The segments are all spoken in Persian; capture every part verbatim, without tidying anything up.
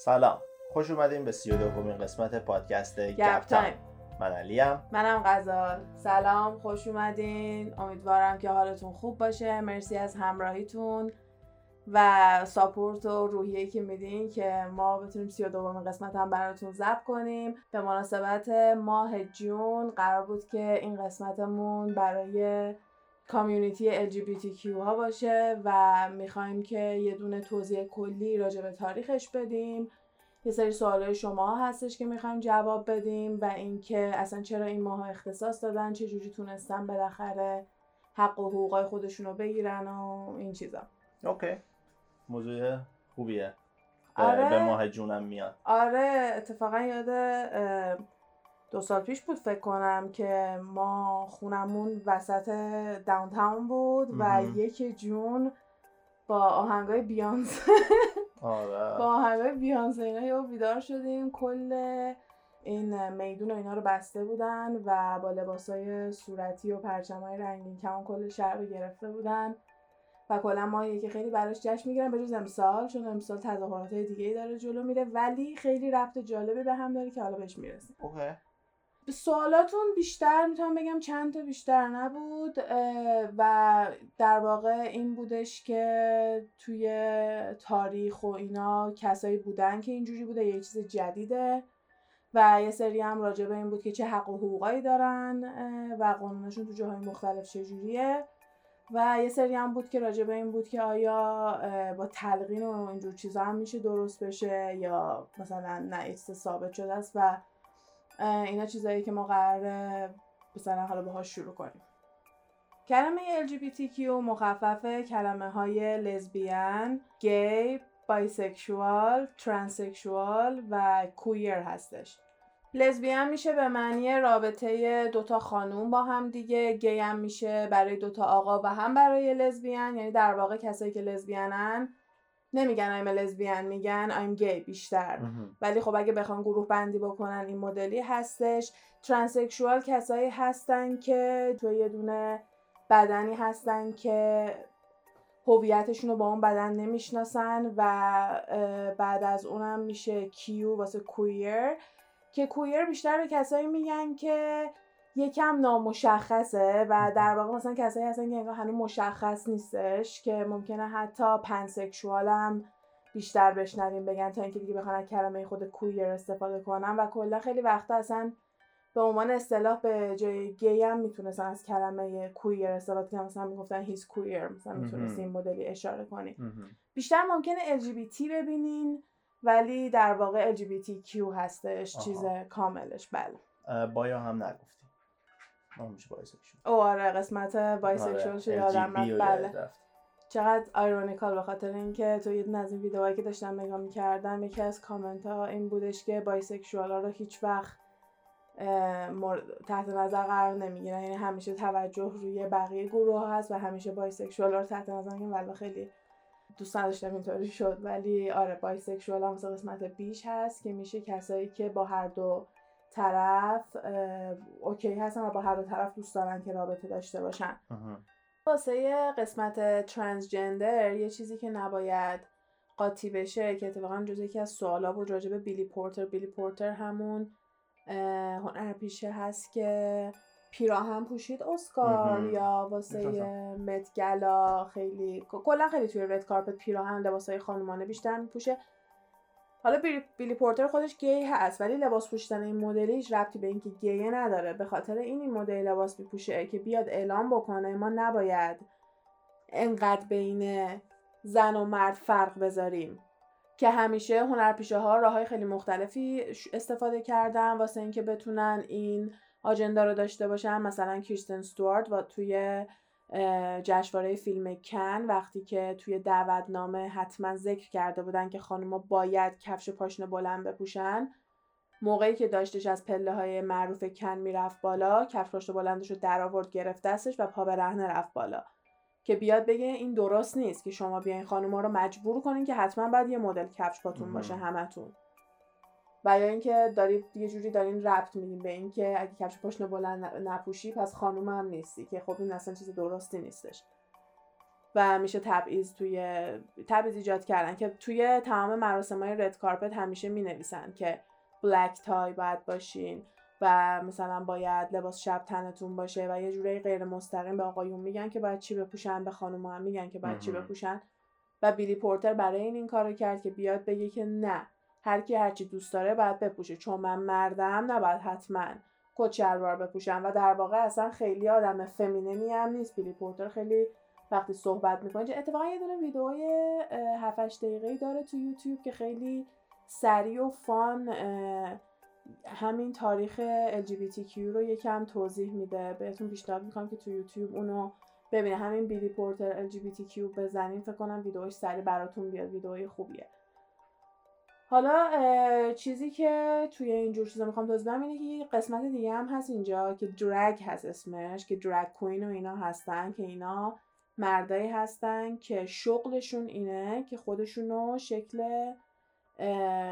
سلام، خوش اومدین به سی و دومین قسمت پادکست گپ تایم. من علیم. منم غزال. سلام، خوش اومدین. امیدوارم که حالتون خوب باشه. مرسی از همراهیتون و ساپورت و روحیه‌ای که میدین که ما بتونیم سی و دومین قسمت هم براتون ضبط کنیم. به مناسبت ماه جون قرار بود که این قسمتمون برای کامیونیتی ال جی بی تی کیو ها باشه و میخوایم که یه دونه توضیح کلی راجع به تاریخش بدیم. یه سری سوالای شما هستش که میخوایم جواب بدیم و اینکه اصلا چرا این ماها اختصاص دادن، چه جوری تونستن بالاخره حق و حقوقای خودشون رو بگیرن و این چیزا. اوکی. موضوع خوبیه. آره. به ماه جونم میاد. آره، اتفاقا یاد دو سال پیش بود فکر کنم که ما خونمون وسط داونتاون بود و یک جون با آهنگای بیانسه آره. با آهنگای بیانسه اینا یهو بیدار شدیم، کل این میدون و اینا رو بسته بودن و با لباسای صورتی و پرچمای رنگین کمان کل شهر رو گرفته بودن و کلا ما یکی خیلی براش جشن میگیرن به جز امسال، چون امسال تظاهرات دیگه‌ای داره جلو میره ولی خیلی ربط جالبی به هم داره که حالا بهش میرسیم. اوکی. سوالاتون بیشتر میتونم بگم چند تا بیشتر نبود و در واقع این بودش که توی تاریخ و اینا کسایی بودن که اینجوری بوده، یه چیز جدیده و یه سری هم راجع به این بود که چه حق و حقوقایی دارن و قانونشون تو جاهای مختلف چجوریه و یه سری هم بود که راجع به این بود که آیا با تلقین و اینجور چیزا هم میشه درست بشه یا مثلا نه، یه چیز ثابت شده است و اینا چیزایی که ما قراره مثلا حالا باهاش شروع کنیم. کلمه ال جی بی تی کیو مخفف کلمه های لزبیان، گی، بایسکشوال، ترانسکشوال و کویر هستش. لزبیان میشه به معنی رابطه دوتا خانوم با هم دیگه، گی هم میشه برای دوتا آقا و هم برای لزبیان، یعنی در واقع کسایی که لزبیانن نمیگن I'm a lesbian، میگن I'm gay بیشتر. ولی خب اگه بخوان گروه بندی بکنن این مدلی هستش. ترانسکشوال کسایی هستن که توی یه دونه بدنی هستن که هویتشون رو با اون بدن نمیشناسن و بعد از اونم میشه کیو واسه کویر که کویر بیشتر به کسایی میگن که یکم نامشخصه و در واقع مثلا کسایی هستن که انگار هنوز مشخص نیستش که ممکنه حتی پنسکشوال هم بیشتر بشنویم بگن تا اینکه دیگه بخوان کلمه خود کویر استفاده کنن و کلا خیلی وقتا اصلا به عنوان اصطلاح به جای گی هم میتونستن از کلمه کویر استفاده کنن، مثلا میگفتن هیز کویر، مثلا میتونستین این مدلی اشاره کنین. بیشتر ممکنه ال جی بی تی ببینین ولی در واقع ال جی بی تی کیو هستش. آها. چیز کاملش. بله. بایا هم نگفتیم. اون میشه بایسکشوال. او آره، قسمت بایسکشوال شو یادم رفت. بله. چقدر آیرونیکال، به خاطر اینکه تو یه دونه از این ویدیوهایی که داشتم نگاه می‌کردم یکی از کامنت ها این بودش که بایسکشوال ها رو هیچ وقت تحت نظر قرار نمیگیرن، یعنی همیشه توجه روی بقیه گروه هست و همیشه بایسکشوال ها رو تحت نظر میگیرن. والله خیلی دوست نداشتم اینطوری شد ولی آره، بایسکشوال ها مثلا قسمت بیش هست که میشه کسایی که با هر دو طرف اوکی هستن و با هر دو طرف دوست دارن که رابطه داشته باشن. واسه قسمت ترانسجندر یه چیزی که نباید قاطی بشه که اتفاقا جزء یکی از سوالا بود راجع به بیلی پورتر. بیلی پورتر همون هنرپیشه هست که پیراهن پوشید اسکار یا واسه مت گالا خیلی کلا خیلی توی رد کارپت پیراهن لباسای خانمانه بیشتر میپوشه. حالا بیلی, بیلی پورتر خودش گی هست ولی لباس پوشیدن این مدلیش ربطی به اینکه گیه نداره، به خاطر این این مدل لباس میپوشه که بیاد اعلام بکنه ما نباید انقدر بین زن و مرد فرق بذاریم که همیشه هنرپیشه ها راههای خیلی مختلفی استفاده کردن واسه اینکه بتونن این آجندا رو داشته باشن. مثلا کریستن استوارت و توی جشنواره فیلم کن وقتی که توی دعوتنامه حتما ذکر کرده بودن که خانوما باید کفش پاشنه بلند بپوشن، موقعی که داشتش از پله های معروف کن میرفت بالا کفش پاشنه بلندش رو در آورد، گرفت دستش و پا به رهنه رفت بالا که بیاد بگه این درست نیست که شما بیاین خانوما رو مجبور کنین که حتما باید یه مدل کفش پاتون باشه همتون، و یا اینکه دارید یه جوری دارین ربط میدین به این که اگه کفش پاشنه بلند نپوشی پس خانوم هم نیستی که خب این اصلا چیز درستی نیستش. و و میشه تبعیض توی تبعیض ایجاد کردن که توی تمام مراسم‌های رد کارپت همیشه مینویسن که بلک تای باید باشین و مثلا باید لباس شب تنتون باشه و یه جوری غیر مستقیم به آقایون میگن که باید چی بپوشن، به خانوما هم میگن که باید چی بپوشن. و بیلی پورتر برای این این کارو کرد که بیاد بگه که نه، هر کی هر چی دوست داره باید بپوشه، چون من مردم نباید حتما کت شلوار بپوشم. و در واقع اصلا خیلی آدم فمینینی هم نیست بیلی پورتر، خیلی وقتی صحبت میکنه. اتفاقا یه دونه ویدئوی هفت هشت دقیقه‌ای داره تو یوتیوب که خیلی سریع و فان همین تاریخ ال جی بی تی کیو رو یکم توضیح میده. بهتون پیشنهاد میکنم که تو یوتیوب اونو ببینه، همین بیلی پورتر ال جی بی تی کیو بزنین، فکر کنم ویدئوش سریع براتون بیاد، ویدئوی خوبیه. حالا چیزی که توی اینجور چیزا میخوام توضیح بدم اینه که قسمت دیگه هم هست اینجا که درگ هست اسمش، که درگ کوین و اینا هستن، که اینا مردایی هستن که شغلشون اینه که خودشونو شکل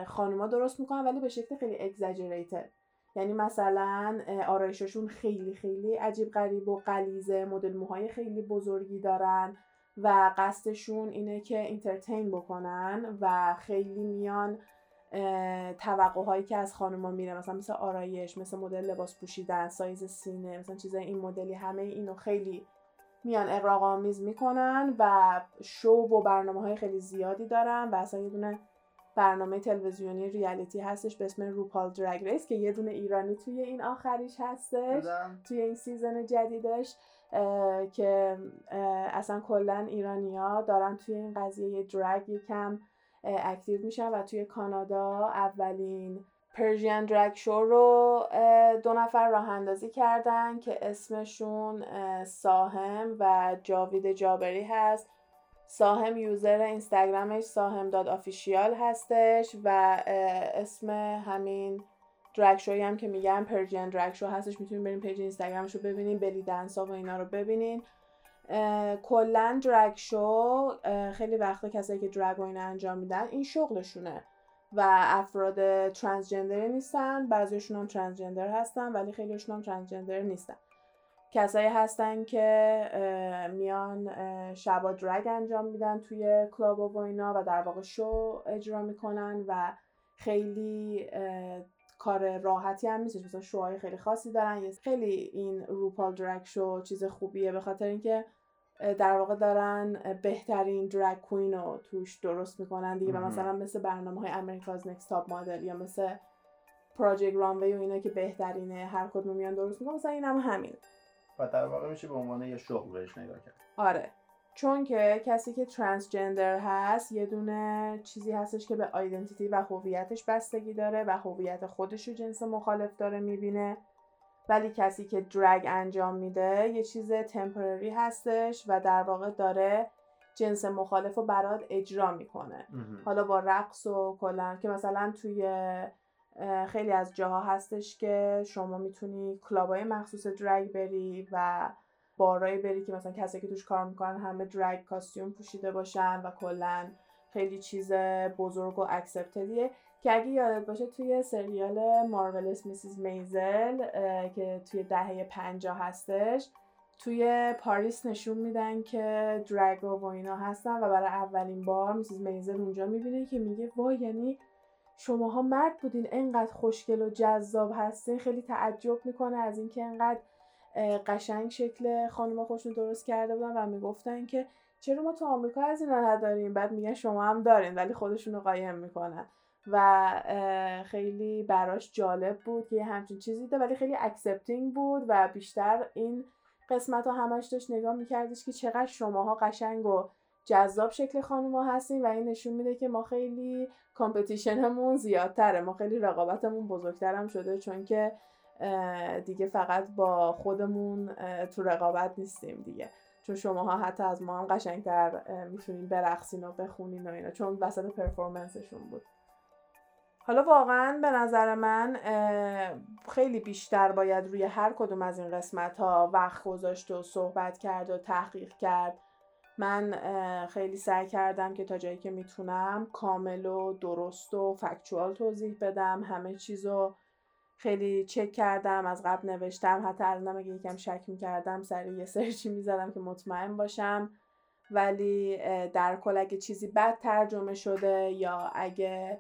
خانوما درست میکنن، ولی به شکل خیلی اگزاجریتد. یعنی مثلا آرایششون خیلی خیلی عجیب غریب و غلیظه، مدل موهای خیلی بزرگی دارن و قصدشون اینه که اینترتین بکنن و خیلی میان توقعهایی که از خانوما میره، مثلا مثل آرایش، مثل مدل لباس پوشیدن، سایز سینه، مثلا چیزای این مدلی، همه اینو خیلی میان اغراق‌آمیز میکنن و شو و برنامه‌های خیلی زیادی دارن. و اصلا یه دونه برنامه تلویزیونی ریالیتی هستش به اسم روپال درگ ریس که یه دونه ایرانی توی این آخریش هستش، توی این سیزن جدیدش، اه، که اه، اصلا کلن ایرانی‌ها دارن توی این قضیه درگ یکم اکتیو میشن. و توی کانادا اولین پرژین درگ شو رو دو نفر راه اندازی کردن که اسمشون ساهم و جاوید جابری هست. ساهم یوزر اینستاگرامش ساهم داد آفیشیال هستش و اسم همین درگ شوی هم که میگم پرژین درگ شو هستش، میتونین بریم پیج اینستاگرامش رو ببینین، بلی دنسا و اینا رو ببینین. کلا درگ شو خیلی وقتا کسایی که درگ و اینا انجام میدن این شغلشونه و افراد ترانسجندر نیستن، بعضیشون هم ترانسجندر هستن ولی خیلیشون هم ترانسجندر نیستن. کسایی هستن که میان شبا درگ انجام میدن توی کلاب و اینا و در واقع شو اجرا میکنن و خیلی کار راحتی هم نیستش، مثلا شوهای خیلی خاصی دارن. خیلی این روپال درگ شو چیز خوبیه به خاطر اینکه در واقع دارن بهترین درگ کوین رو توش درست میکنن دیگه. و مثلا مثل برنامه های امریکاز نکست تاپ مادل یا مثل پراجکت رانوی و اینا که بهترینه هر کدوم میان درست میکنن، مثلا این هم همین. و در واقع میشه به عنوان یه شغل بهش نگاه کرد. آره، چون که کسی که ترانسجندر هست یه دونه چیزی هستش که به آیدنتیتی و هویتش بستگی داره و هویت خودش رو جنس مخالف داره میبینه، ولی کسی که درگ انجام میده یه چیز تمپورری هستش و در واقع داره جنس مخالف رو برات اجرا میکنه. حالا با رقص و کلا که مثلا توی خیلی از جاها هستش که شما میتونی کلابای مخصوص درگ بری و بارایی بری که مثلا کسی که توش کار میکنن همه درگ کاستیوم پوشیده باشن و کلن خیلی چیز بزرگ و اکسپتدیه. که اگه یادت باشه توی سریال مارولس میسیز میزل که توی دهه پنجاه هستش، توی پاریس نشون میدن که درگ و اینا هستن و برای اولین بار میسیز میزل اونجا میبینه که میگه وای، یعنی شماها مرد بودین اینقدر خوشگل و جذاب هستین. خیلی تعجب میکنه از اینکه اینقدر قشنگ شکل خانوما خوشون درست کرده بودن و میگفتن که چرا ما تو آمریکا از اینا نداریم، بعد میگن شما هم دارین ولی خودشون رو قایم میکنن. و خیلی براش جالب بود که همچین چیزی ده، ولی خیلی اکسپتینگ بود و بیشتر این قسمت رو همش داشت نگاه میکردش که چقدر شماها قشنگ و جذاب شکل خانوما هستیم و این نشون میده که ما خیلی کامپتیشنمون زیادتره، ما خیلی رقابتمون بزرگترم شده، چون که دیگه فقط با خودمون تو رقابت نیستیم دیگه، چون شماها حتی از ما هم قشنگتر میتونین برقصین و بخونین و اینا، چون وسط پرفورمنسشون بود. حالا واقعا به نظر من خیلی بیشتر باید روی هر کدوم از این قسمت ها وقت گذاشت و صحبت کرد و تحقیق کرد. من خیلی سعی کردم که تا جایی که میتونم کامل و درست و فکتوال توضیح بدم، همه چیزو خیلی چک کردم، از قبل نوشتم، حتی الانم اگه یکم شک میکردم سریع یه سرچی میزدم که مطمئن باشم. ولی در کل اگه چیزی بد ترجمه شده یا اگه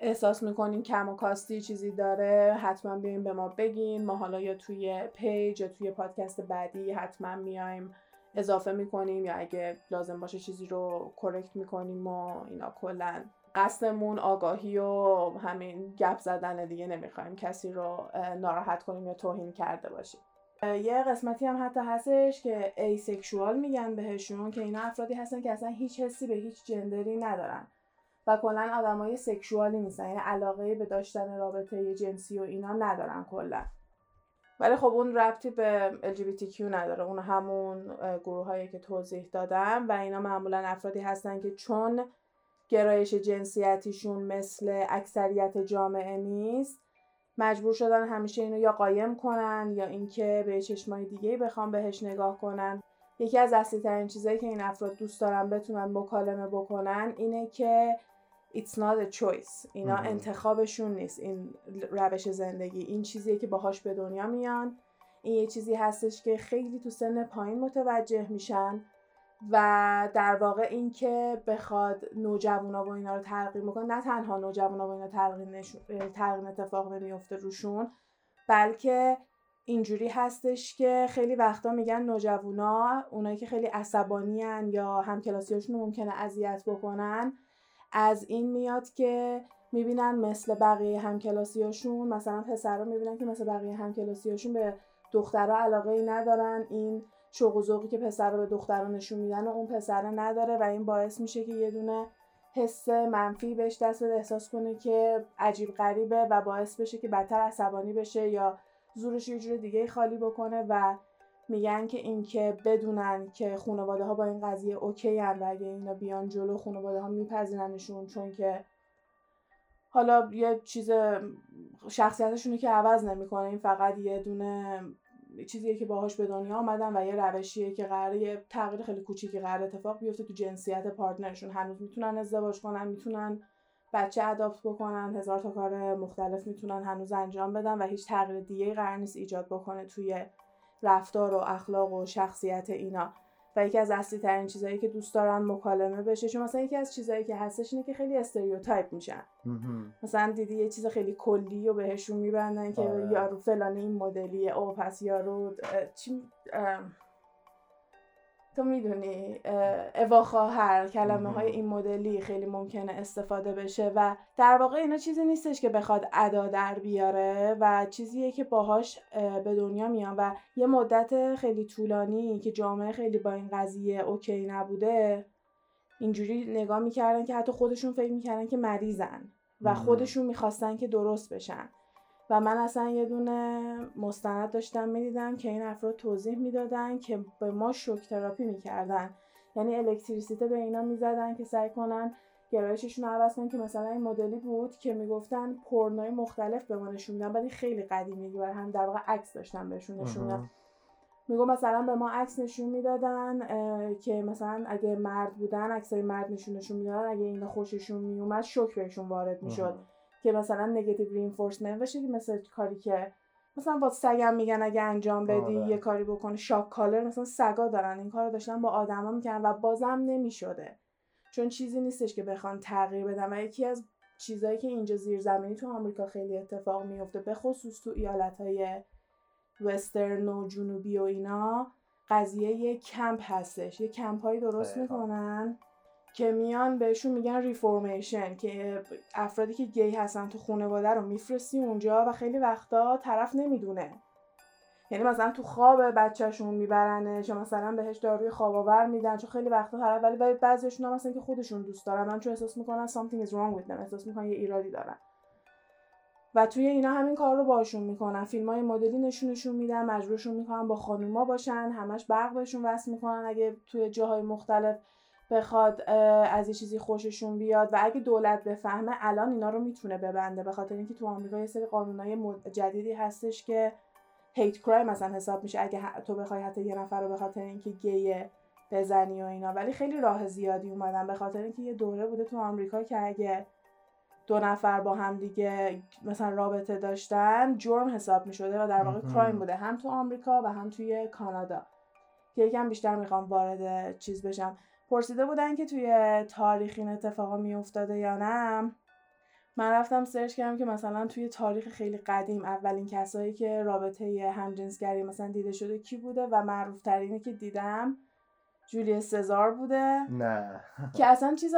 احساس میکنین کم و کاستی چیزی داره حتما بیاین به ما بگین. ما حالا یا توی پیج یا توی پادکست بعدی حتما میایم اضافه میکنیم یا اگه لازم باشه چیزی رو کرکت میکنیم و اینا. کلا قصدمون آگاهی و همین گپ زدن دیگه، نمیخوایم کسی رو ناراحت کنیم یا توهین کرده باشیم. یه قسمتی هم حتی هستش که ایسکشوال میگن بهشون، که اینا افرادی هستن که اصلا هیچ حسی به هیچ جندری ندارن و کلا آدمای سکشوالی نیستن، یعنی علاقه به داشتن رابطه جنسی و اینا ندارن کلا. ولی خب اون ربطی به ال جی بی تی کیو نداره، اون همون گروهایی که توضیح دادم و اینا معمولا افرادی هستن که چون گرایش جنسیتیشون مثل اکثریت جامعه نیست مجبور شدن همیشه اینو یا قایم کنن یا اینکه به چشمای دیگه‌ای بخوام بهش نگاه کنن. یکی از اصلی‌ترین چیزایی که این افراد دوست دارن بتونن مکالمه بکنن اینه که it's not a choice. اینا انتخابشون نیست، این روش زندگی، این چیزیه که باهاش به دنیا میان. این یه چیزی هستش که خیلی تو سن پایین متوجه میشن و در واقع این که بخواد نوجوانا و اینا رو تلقین بکنه، نه تنها نوجوانا و اینا تلقین تلقین اتفاق میفته روشون، بلکه اینجوری هستش که خیلی وقتا میگن نوجوانا، اونایی که خیلی عصبانی ان یا همکلاسیاشون ممکنه اذیت بکنن، از این میاد که میبینن مثل بقیه همکلاسیاشون، مثلا پسرا میبینن که مثل بقیه همکلاسیاشون به دخترها علاقه‌ای ندارن، این شوق و ذوقی که پسرا به دخترها نشون میدن و اون پسرا نداره و این باعث میشه که یه دونه حس منفی بهش دست بده، احساس کنه که عجیب غریبه و باعث بشه که بدتر عصبانی بشه یا زورش یه جور دیگه خالی بکنه. و میگن که این که بدونن که خانواده ها با این قضیه اوکی ان و اگه اینا بیان جلو خانواده ها میپذیرنشون، چون که حالا یه چیز شخصیتشونو که عوض نمیکنه، این فقط یه دونه چیزیه که باهاش به دنیا آمدن و یه روشیه که قراره تغییر خیلی کوچیکی قراره اتفاق بیفته تو جنسیت پارتنرشون. هنوز میتونن ازدواج کنن، میتونن بچه اداپت بکنن، هزار تا کار مختلف میتونن هنوز انجام بدن و هیچ تغییر دیگه‌ای قرار نیست ایجاد بکنه توی رفتار و اخلاق و شخصیت اینا. و یکی از اصلی ترین چیزایی که دوست دارن مکالمه بشه، چون مثلا یکی از چیزایی که هستش اینه که خیلی استریوتایپ میشن. مثلا دیدی یه چیز خیلی کلی و بهشون میبندن که آه. یارو فلان این مدلیه، او پس یارو چی اه... تو میدونی اوا خواهر، کلمه های این مدلی خیلی ممکنه استفاده بشه و در واقع اینا چیزی نیستش که بخواد ادا در بیاره و چیزیه که باهاش به دنیا میان. و یه مدت خیلی طولانی که جامعه خیلی با این قضیه اوکی نبوده، اینجوری نگاه میکردن که حتی خودشون فکر میکردن که مریضن و خودشون میخواستن که درست بشن. و من اصلا یه دونه مستند داشتم میدیدم که این افراد توضیح میدادن که به ما شوک تراپی میکردن، یعنی الکتریسیته به اینا میزدن که سعی کنن گرایششون رو عوض کنن. که مثلا این مدلی بود که میگفتن پورنای مختلف به ما نشون میدن، بعد این خیلی قدیمی بود، هم در واقع عکس داشتن بهشون نشون میدن. میگم مثلا به ما عکس نشون میدادن که مثلا اگه مرد بودن عکسای مرد نشون نشون میدادن، اگه اینا خوششون میومد شوک بهشون وارد میشد که مثلا نگاتیو رینفورسمنت باشه، که مثلا کاری که مثلا با سگم میگن اگه انجام بدی آره. یه کاری بکنی، شاک کالر مثلا سگا دارن این کارو داشتن با آدما میکنن و بازم نمیشده، چون چیزی نیستش که بخوان تغییر بدن. و یکی از چیزایی که اینجا زیرزمینی تو آمریکا خیلی اتفاق میفته، به خصوص تو ایالت‌های وسترن و جنوبی و اینا، قضیه یه کمپ هستش، یه کمپای درست میکنن که میان بهشون میگن ریفورمیشن، که افرادی که گی هستن تو خانواده رو میفرستی اونجا و خیلی وقتا طرف نمیدونه، یعنی مثلا تو خواب بچه‌شون میبرنه، چون مثلا بهش داروی خواب آور میدن، چون خیلی وقتا طرف، ولی بعضیشون هم مثلا که خودشون دوست دارن، من چون احساس میکنن something is wrong with them، احساس میکنن یه ایرادی دارن و توی اینا همین کار رو باشون میکنن. فیلمای مدلی نشونشون میدن، مجبورشون میکنن با خانوما باشن، همش برق بهشون وصل میکنن اگه توی جاهای مختلف بخواد از یه چیزی خوششون بیاد. و اگه دولت بفهمه الان اینا رو میتونه ببنده، به خاطر اینکه تو آمریکا یه سری قانونای جدیدی هستش که هیت کرایم مثلا حساب میشه اگه تو بخوای حتی یه نفر رو به خاطر اینکه گیه بزنی و اینا. ولی خیلی راه زیادی اومدن، به خاطر اینکه یه دوره بوده تو آمریکا که اگه دو نفر با هم دیگه مثلا رابطه داشتن جرم حساب میشده و در واقع کرایم بوده، هم تو آمریکا و هم توی کانادا. که یکم بیشتر میخوام وارد چیز بشم. پرسیده بودن که توی تاریخ این اتفاقا میافتاده یا نه. من رفتم سرچ کردم که مثلا توی تاریخ خیلی قدیم اولین کسایی که رابطه همجنسگری مثلا دیده شده کی بوده و معروف ترینی که دیدم جولیوس سزار بوده. نه که اصلا چیز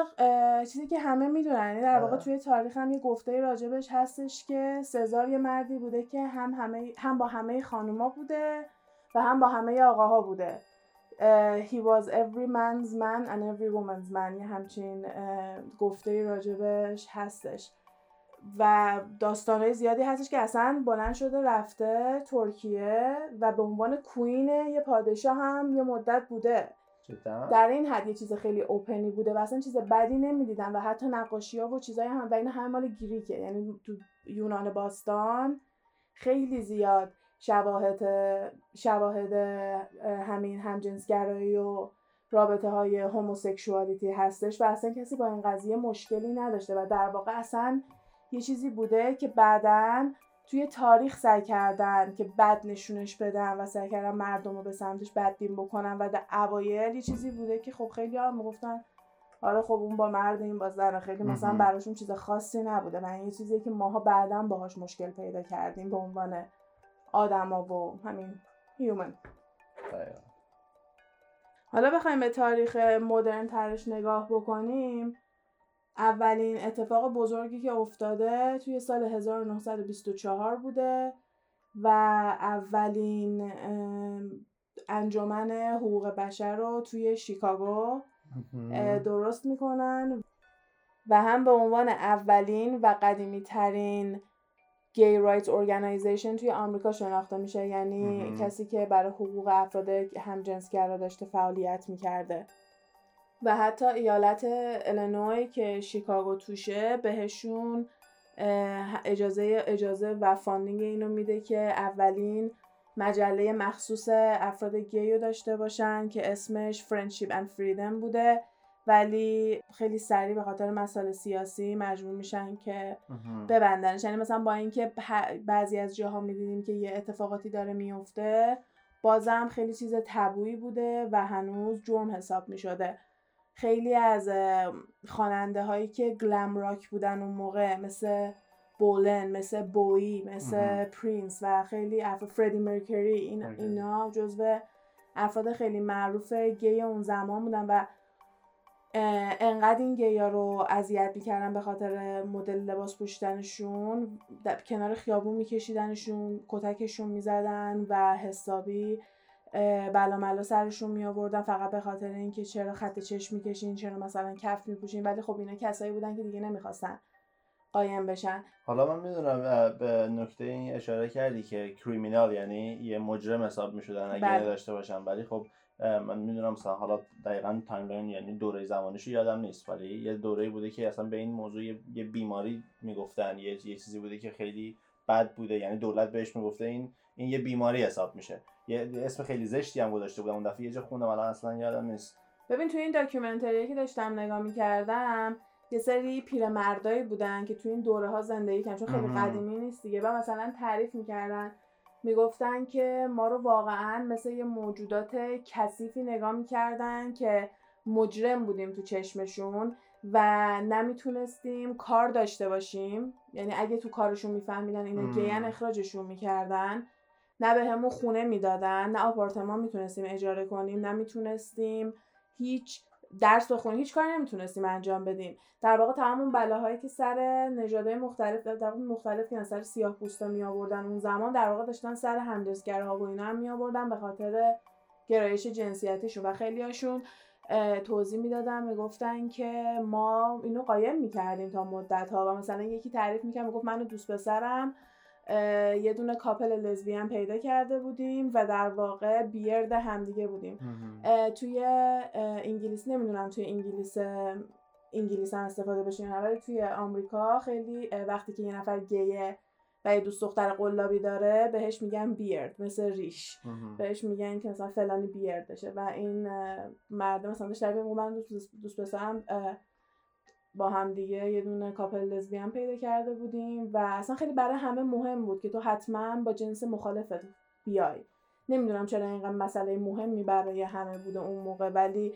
چیزی که همه میدونن، یعنی در واقع توی تاریخ هم یه گفته‌ای راجبش هستش که سزار یه مردی بوده که هم همه هم با همه خانوما بوده و هم با همه آقاها بوده. He was every man's man and every woman's man، یه همچین گفته‌ای راجبش هستش و داستانهای زیادی هستش که اصلا بلند شده رفته ترکیه و به عنوان کوین یه پادشاه هم یه مدت بوده. جدا؟ در این حد یه چیز خیلی اوپنی بوده و اصلا چیز بدی نمیدیدن و حتی نقاشی‌ها و چیزای هم و این همه مال گریکه، یعنی تو یونان باستان خیلی زیاد شواهد شواهد همین همجنسگرایی و رابطه های هوموسکشوالیتی هستش و اصلا کسی با این قضیه مشکلی نداشته و در واقع اصلا یه چیزی بوده که بعداً توی تاریخ سعی کردن که بد نشونش بدن و سعی کردن مردم رو به سمتش بدبین بکنن و در اوایل یه چیزی بوده که خب خیلی ها میگفتن آره خب اون با مرد این با زن، خیلی مثلا براشون چیز خاصی نبوده و این یه چیزیه که ماها بعداً باهاش مشکل پیدا کردیم به عنوان آدما و همین هیومن. حالا بخوایم به تاریخ مدرن ترش نگاه بکنیم، اولین اتفاق بزرگی که افتاده توی سال هزار و نهصد و بیست و چهار بوده و اولین انجمن حقوق بشر رو توی شیکاگو درست میکنن و هم به عنوان اولین و قدیمی ترین گی رایتس ارگانایزیشن توی آمریکا شناخته میشه، یعنی کسی که برای حقوق افراد همجنسگرا داشته فعالیت میکرده و حتی ایالت ایلینوی که شیکاگو توشه بهشون اجازه اجازه و فاندینگ اینو میده که اولین مجله مخصوص افراد گیو داشته باشن که اسمش Friendship and Freedom بوده، ولی خیلی سریع به خاطر مسائل سیاسی مجبور میشن که ببندنش. یعنی مثلا با اینکه بعضی از جاها میدیدیم که یه اتفاقاتی داره میفته بازم خیلی چیز تبویی بوده و هنوز جرم حساب میشده. خیلی از خواننده هایی که گلم راک بودن اون موقع مثل بولن، مثل بویی، مثل پرینس و خیلی افراد فردی مرکری، این اینا جزو افراد خیلی معروف گی اون زمان بودن و انقدر این گیا رو اذیت می‌کردن به خاطر مدل لباس پوشیدنشون، کنار خیابون می‌کشیدنشون، کتکشون می‌زدن و حسابی بلا ملا سرشون می آوردن فقط به خاطر اینکه چرا خط چشم می‌کشین، چرا مثلا کف می‌پوشین. ولی خب اینا کسایی بودن که دیگه نمی‌خواستن قایم بشن. حالا من میدونم به نکته این اشاره کردی که کریمینال یعنی یه مجرم حساب می‌شدن اگه نداشته باشن، ولی خب من میدونم مثلا حالا دقیقاً تایملاین یعنی دوره زمانیشو یادم نیست، ولی یه دوره‌ای بوده که اصلا به این موضوع یه بیماری میگفتن، یه یه چیزی بوده که خیلی بد بوده، یعنی دولت بهش میگفته این این یه بیماری حساب میشه. یه اسم خیلی زشتی هم گذاشته بودم اون دفعه یه جا خوندم الان اصلا یادم نیست. ببین تو این داکیومنتری که داشتم نگاه می‌کردم یه سری پیرمردایی بودن که تو این دوره‌ها زندگی کردن، چون خیلی قدیمی نیست دیگه، و مثلا تعریف می‌کردن میگفتن که ما رو واقعا مثل یه موجودات کثیفی نگاه میکردن که مجرم بودیم تو چشمشون و نمیتونستیم کار داشته باشیم، یعنی اگه تو کارشون میفهمیدن اینو گیان اخراجشون میکردن، نه به همون خونه میدادن، نه آپارتمان میتونستیم اجاره کنیم، نه میتونستیم هیچ درس بخونیم، هیچ کاری نمیتونستیم انجام بدیم. در واقع تمام اون بلاهایی که سر نژادهای مختلف در واقع مختلف که سر سیاه‌پوستا می آوردن اون زمان در واقع داشتن سر همجنسگراها و اینا هم می آوردن به خاطر گرایش جنسیتیشون و خیلیاشون توضیح میدادن میگفتن که ما اینو قایم میکردیم تا مدت‌ها. و مثلا یکی تعریف میکرد میگفت من و دوست پسرم یه دونه کاپل لزبیان پیدا کرده بودیم و در واقع بیرد همدیگه بودیم. اه توی انگلیس نمیدونم توی انگلیس انگلیس هم استفاده بشه یا نه، ولی توی آمریکا خیلی وقتی که یه نفر گیه و یه دوست دختر قلابی داره بهش میگن بیرد، مثل ریش. اه. بهش میگن که مثلا فلانی بیردشه و این مرد مثلا داشته بگم من دوست دوست پسرم با هم دیگه یه دونه کاپل لزبیان پیدا کرده بودیم و اصلا خیلی برای همه مهم بود که تو حتما با جنس مخالفت بیای. نمیدونم چرا اینقدر مسئله مهمی برای همه بوده اون موقع، ولی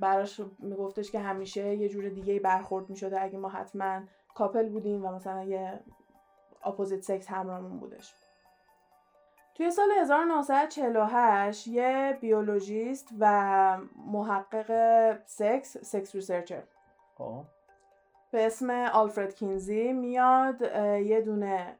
براش میگفتش که همیشه یه جور دیگه برخورد میشده اگه ما حتما کاپل بودیم و مثلا یه اپوزیت سکس همراهمون بودش. توی سال هزار و نهصد و چهل و هشت یه بیولوژیست و محقق سکس سکس ریسرچر آه. به اسم آلفرد کینزی میاد یه دونه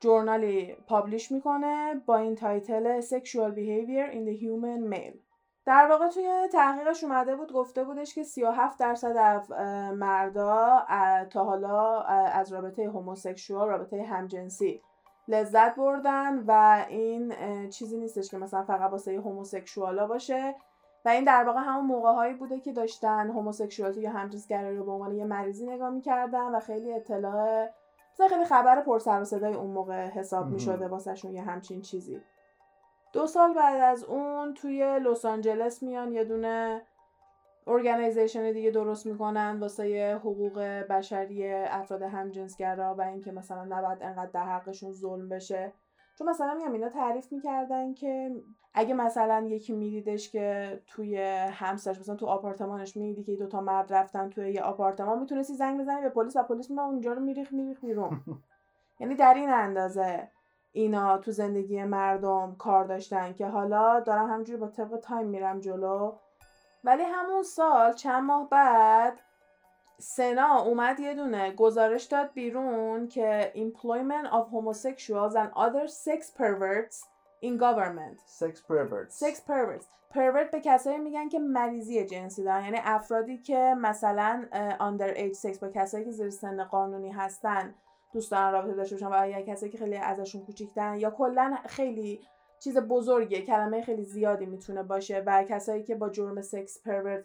جورنالی پابلیش میکنه با این تایتل Sexual Behavior in the Human Male. در واقع توی تحقیقش اومده بود گفته بودش که سی و هفت درصد از مردا تا حالا از رابطه هوموسکشوال، رابطه همجنسی لذت بردن و این چیزی نیستش که مثلا فقط واسه هوموسکشوالا باشه و این در واقع همون موقع‌هایی بوده که داشتن هوموسکشوالیتی یا همجنسگرایی رو به عنوان یه مریضی نگاه می‌کردن و خیلی اطلاع مثلا خیلی خبر پر سر و صدای اون موقع حساب می‌شده واسهشون یه همچین چیزی. دو سال بعد از اون توی لس آنجلس میان یه دونه ارگانایزیشن دیگه درست میکنن واسه حقوق بشری افراد همجنسگرا و اینکه مثلا نباید انقدر در حقشون ظلم بشه، چون مثلا میگم اینا تعریف میکردن که اگه مثلا یکی میدیدش که توی همسرش مثلا تو آپارتمانش میدید که دو تا مرد رفتن توی یه آپارتمان میتونستی زنگ بزنی به پلیس و پلیس میاد اونجا رو میریخ میریخ بیرون. یعنی در این اندازه اینا تو زندگی مردم کار داشتن که حالا دارم همینجوری با طبق تایم میرم جلو. ولی همون سال چند ماه بعد سنا اومد یه دونه گزارش داد بیرون که Employment of Homosexuals and Other Sex Perverts in Government. Sex Perverts. Sex Perverts. Pervert به کسایی میگن که مریضی جنسی دارن، یعنی افرادی که مثلا Under Age Sex با کسایی که زیر سن قانونی هستن دوست دارن رابطه داشته باشن و یا کسایی که خیلی ازشون کوچیک‌ترن یا کلاً خیلی چیز بزرگیه، کلمه خیلی زیادی میتونه باشه و کسایی که با جرم سکس پرورت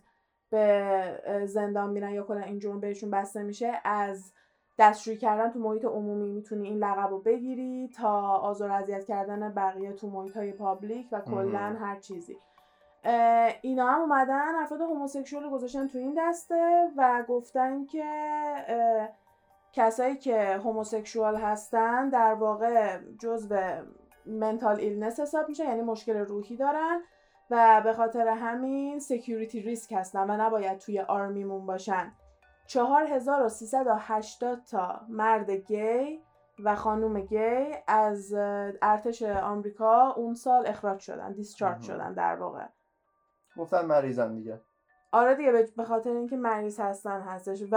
به زندان میرن یا کلا این جرم بهشون بسته میشه، از دستشویی کردن تو محیط عمومی میتونی این لقب رو بگیری تا آزار و اذیت کردن بقیه تو محیط‌های پابلیک و کلا هر چیزی. اینا هم اومدن افراد هوموسکشوال گذاشتن تو این دسته و گفتن که کسایی که هوموسکشوال هستن در واقع جزو منتال ایلنس حساب میشه، یعنی مشکل روحی دارن و به خاطر همین سکیوریتی ریسک هستن و نباید توی آرمیمون باشن. چهار هزار و سیصد و هشتاد تا مرد گی و خانوم گی از ارتش آمریکا اون سال اخراج شدن، دیسچارج شدن در واقع. گفتن مریضن دیگه. آره دیگه، به خاطر اینکه مریض هستن هستش و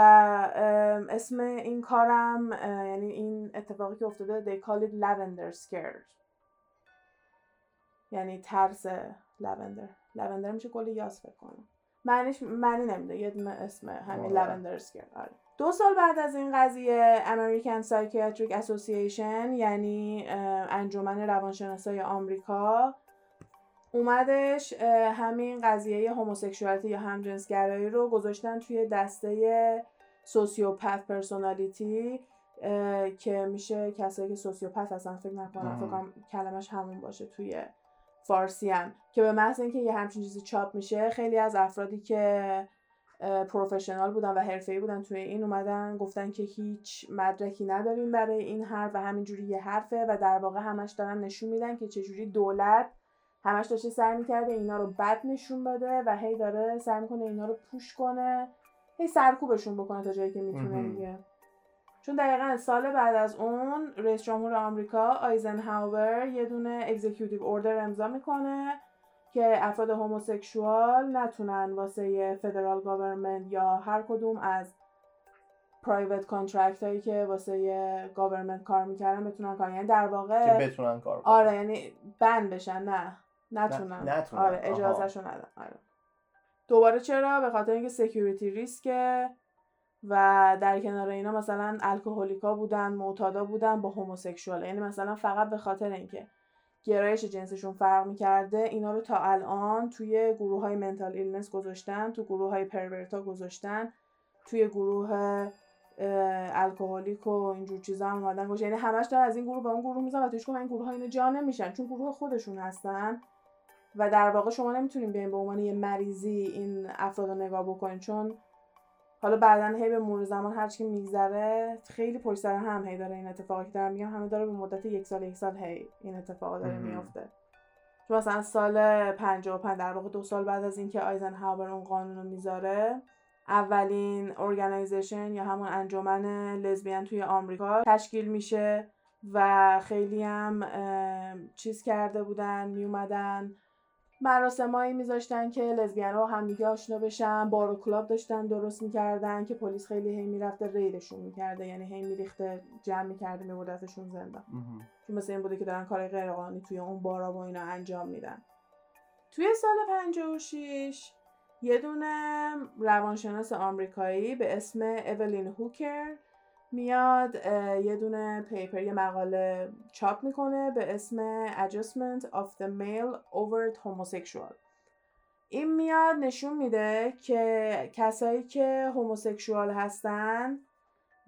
اسم این کارم، یعنی این اتفاقی که افتاده، they call it lavender scares. یعنی ترس لوندر. لوندر میشه گل یاس فکر کنم. معنیش معنی نمیده. یه اسم همین لوندر سکرد. آره. دو سال بعد از این قضیه American Psychiatric Association، یعنی انجمن روانشناسای آمریکا، اومدش همین قضیه هوموسکشوالیتی یا همجنسگرایی رو گذاشتن توی دسته سوسیوپات پرسونالیتی که میشه کسایی که سوسیوپات هستن. فکر نکنم فکر کنم کلمش همون باشه توی فارسی هم، که به محض اینکه یه همچین چیزی چاپ میشه خیلی از افرادی که پروفشنال بودن و حرفه‌ای بودن توی این اومدن گفتن که هیچ مدرکی نداریم برای این حرف و همینجوری یه حرفه و در واقع همش دارن نشون میدن که چجوری دولت همش داشته سعی میکرده اینا رو بد نشون بده و هی داره سعی میکنه اینا رو پوش کنه، هی سرکوبشون بکنه تا جایی که میتونه دیگه. چون دقیقاً سال بعد از اون رئیس جمهور آمریکا آیزنهاور یه دونه اگزیکیوتیو اوردر امضا میکنه که افراد هوموسکشوال نتونن واسه فدرال گاورمنت یا هر کدوم از پرایوت کانترکت هایی که واسه گاورمنت کار میکردن بتونن کار، یعنی در واقع که بتونن کار کنن. آره، یعنی بند بشن، نه نتونن, ن... نتونن. آره، اجازهشو ندن. آره. دوباره چرا؟ به خاطر اینکه سکیوریتی ریسکه و در کنار اینا مثلا الکلیکا بودن، معتادا بودن با هوموسکشوال، یعنی مثلا فقط به خاطر اینکه گرایش جنسشون فرق می‌کرده اینا رو تا الان توی گروه‌های منتال ایلنس گذاشتن، تو گروه‌های پرورتا گذاشتن، توی گروه الکلیک و اینجور چیزا هم اومدن گوش، یعنی همش دارن از این گروه به اون گروه میزنن و توش کم این گروه‌ها اینا جا نمیشن چون گروه خودشون هستن و در واقع شما نمیتونین به عنوان یه مریضی این افراد رو نگاه بکنین، چون حالا بعدن هی به مرور زمان هر چی میگذره خیلی پشت سر هم هی داره این اتفاقی که دارم میگم، همه داره به مدت یک سال یک سال هی این اتفاقا داره میفته. چون مثلا سال پنجاه و پنج در واقع دو سال بعد از اینکه آیزنهاور اون قانون رو میذاره، اولین ارگانایزیشن یا همون انجمن لزبیان توی آمریکا تشکیل میشه و خیلی هم چیز کرده بودن، میومدن مراسمایی میذاشتن که لزبیان‌ها همدیگه آشنا بشن، بارو کلاب داشتن درست میکردن که پلیس خیلی هی میرفته ریدشون میکرده، یعنی هی میریخته جمع میکرده میبردتشون زندان. چون مثلا این بوده که دارن کار غیرقانونی توی اون بارا و اینا انجام میدن. توی سال پنجاه و شش یه دونه روانشناس آمریکایی به اسم اولین هوکر میاد یه دونه پیپر، یه مقاله چاپ میکنه به اسم Adjustment of the Male Overt Homosexual. این میاد نشون میده که کسایی که هوموسکشوال هستن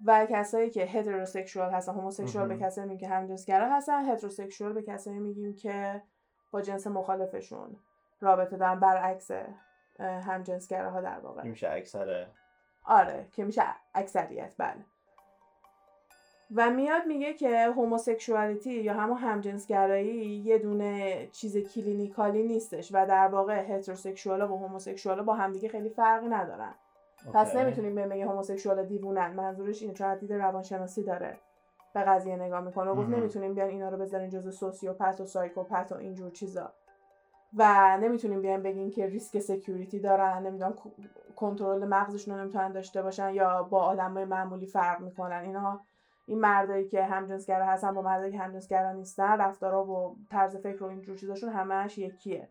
و کسایی که هتروسکشوال هستن، هوموسکشوال به کسایی میگیم که همجنسگرا هستن، هتروسکشوال به کسایی میگیم که با جنس مخالفشون رابطه دارن، برعکس همجنسگراها در واقع. میشه اکثر. آره که میشه اکثریت. بله. و میاد میگه که هوموسکشوالیتی یا همون همجنسگرایی یه دونه چیز کلینیکالی نیستش و در واقع هتروسکشوالا و هوموسکشوالا با همدیگه خیلی فرقی ندارن. okay. پس نمیتونیم بگیم یه هوموسکشوالا دیوونن، منظورش اینه، چون دید روانشناسی داره به قضیه نگاه میکنه. گفت نمیتونیم بیان اینا رو بذارین جزو سوسیوپات و سایکوپات و اینجور چیزا، و نمیتونیم بیان بگیم که ریسک سکیوریتی دارن، نمیدونم کنترل مغزشون رو نمیتونن داشته باشن یا با آدمای معمولی فرق میکنن. اینا این مردایی که همجنسگرا هستن با مردایی که همجنسگرا نیستن، رفتارا و طرز فکر و این جور چیزاشون همش یکیه.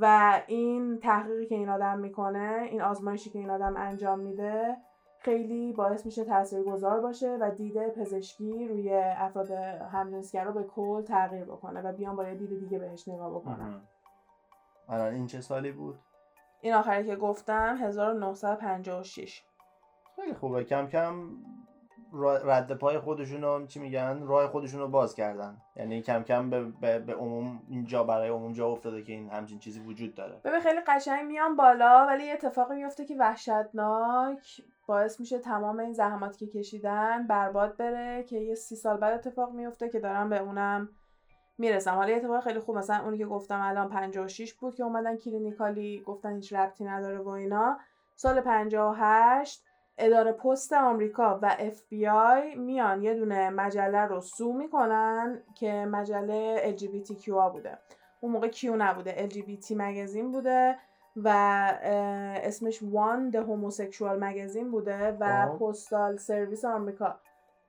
و این تحقیقی که این آدم میکنه، این آزمایشی که این آدم انجام میده، خیلی باعث میشه تاثیرگذار باشه و دید پزشکی روی افراد همجنسگرا به کل تغییر بکنه و بیان با یه دید دیگه بهش نگاه بکنن. الان این چه سالی بود؟ این آخری که گفتم هزار و نهصد و پنجاه و شش. خیلی خوبه، کم کم رد پای خودشونو چی میگن، راه خودشونو باز کردن، یعنی کم کم به به, به عموم اینجا برای عموم جا افتاده که این همچین چیزی وجود داره. ببین خیلی قشنگ میان بالا، ولی یه اتفاقی میفته که وحشتناک باعث میشه تمام این زحماتی که کشیدن برباد بره، که یه سی سال بعد اتفاق میفته که دارم به اونم میرسم. حالا یه اتفاق خیلی خوب، مثلا اونی که گفتم الان پنجاه و شش بود که اومدن کلینیکالی گفتن هیچ ربطی نداره و اینا. سال پنجاه و هشت اداره پست آمریکا و اف بی آی میان یه دونه مجله رو سو میکنن که مجله ال جی بی تی کیو بوده. اون موقع کیو نبوده، ال جی بی تی مگزین بوده و اسمش وان ده هوموسکشوال مگزین بوده و پستال سرویس آمریکا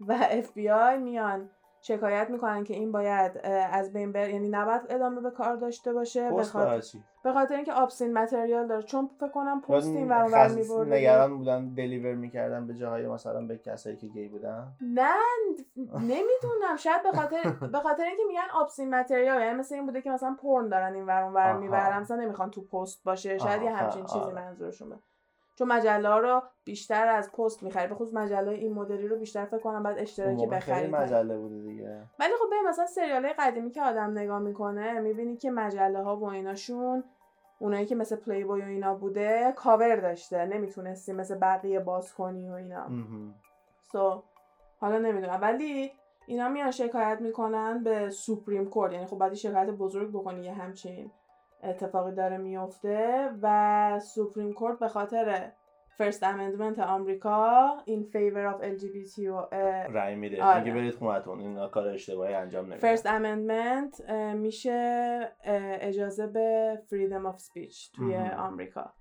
و اف بی آی میان شکایت میکنن که این باید از بین بره، یعنی نباید ادامه به کار داشته باشه، به خاطر به خاطر اینکه آبسین متریال داره. چون فکر کنم پستین و اونور میبرد، نگران بودن دلیور میکردن به جاهای مثلا به کسایی که گی بودن. نه نمیدونم، شاید به خاطر به خاطر اینکه میگن آبسین متریال، یعنی مثلا این بوده که مثلا پورن دارن اینور اونور میبرن، مثلا نمیخوان تو پست باشه، شاید یه همچین چیزی منظورشون باشه. چون مجله رو بیشتر از پست می‌خرید، به خصوص مجله این مدلی رو بیشتر فکر کنم بعد اشتراکی بخرید. مجله بوده دیگه. ولی خب ببین مثلا سریال‌های قدیمی که آدم نگاه میکنه می‌بینی که مجله‌ها و ایناشون، اونایی که مثل پلی بوی و اینا بوده کاور داشته، نمیتونستی مثل بقیه باز کنی و اینا. سو حالا نمیدونم، ولی اینا میان شکایت میکنن به سوپریم کورت، یعنی خب بعد شکایت بزرگ بکنی یه همچین اتفاقی داره میفته و سوپریم کورت به خاطر فرست امندمنت آمریکا این فیور آف ال جی بی تی رای میده. آره. میگه برید خونتون، این کار اشتباهی انجام نمیده. فرست امندمنت میشه اجازه به فریدم آف سپیچ توی آمریکا.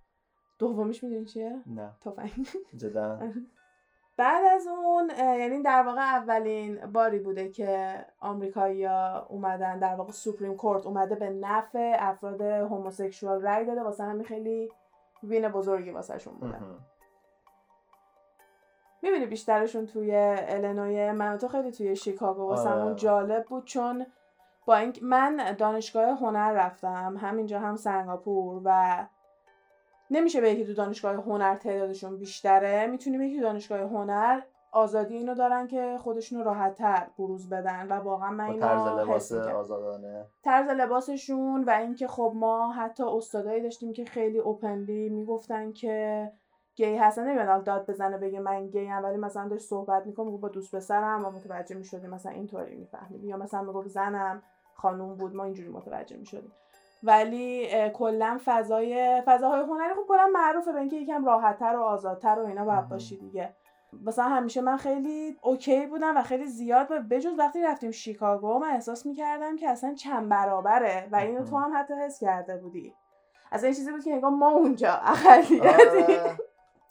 دومیش میدونی چیه؟ نه تفنگ. جدا؟ بعد از اون یعنی در واقع اولین باری بوده که آمریکایی‌ها اومدن، در واقع سوپریم کورت اومده به نفع افراد هوموسکشوال رای داده، واسه همین خیلی وین بزرگی واسه شون بوده. می‌بینی بیشترشون توی الینوی، من و تو خیلی توی شیکاگو واسمون جالب بود، چون با این من دانشگاه هنر رفتم، همینجا هم سنگاپور، و نمیشه به یکی تو دانشگاه هنر تعدادشون بیشتره، میتونیم یکی تو دانشگاه هنر آزادی اینو دارن که خودشونو راحت‌تر بروز بدن و واقعا من اینو طرز لباس آزادانه، طرز لباسشون، و اینکه خب ما حتی استادایی داشتیم که خیلی اوپنلی میگفتن که گی هستن نمیاد داد بزنه بگه من گیم، ولی مثلا داشت صحبت میکنم با دوست پسرم و متوجه میشدیم، مثلا اینطوری میفهمیدیم، یا مثلا میگفت زنم خانوم بود ما اینجوری متوجه میشدیم. ولی کلا فضای فضاهای هنری خب کلا معروفه به اینکه یکم راحت‌تر و آزادتر و اینا باید باشی دیگه. مثلا همیشه من خیلی اوکی بودم و خیلی زیاد به بجز وقتی رفتیم شیکاگو من احساس میکردم که اصلا چند برابره و اینو تو هم حتی حس کرده بودی. اصلا این چیزی بود که نگاه ما اونجا اقلیتی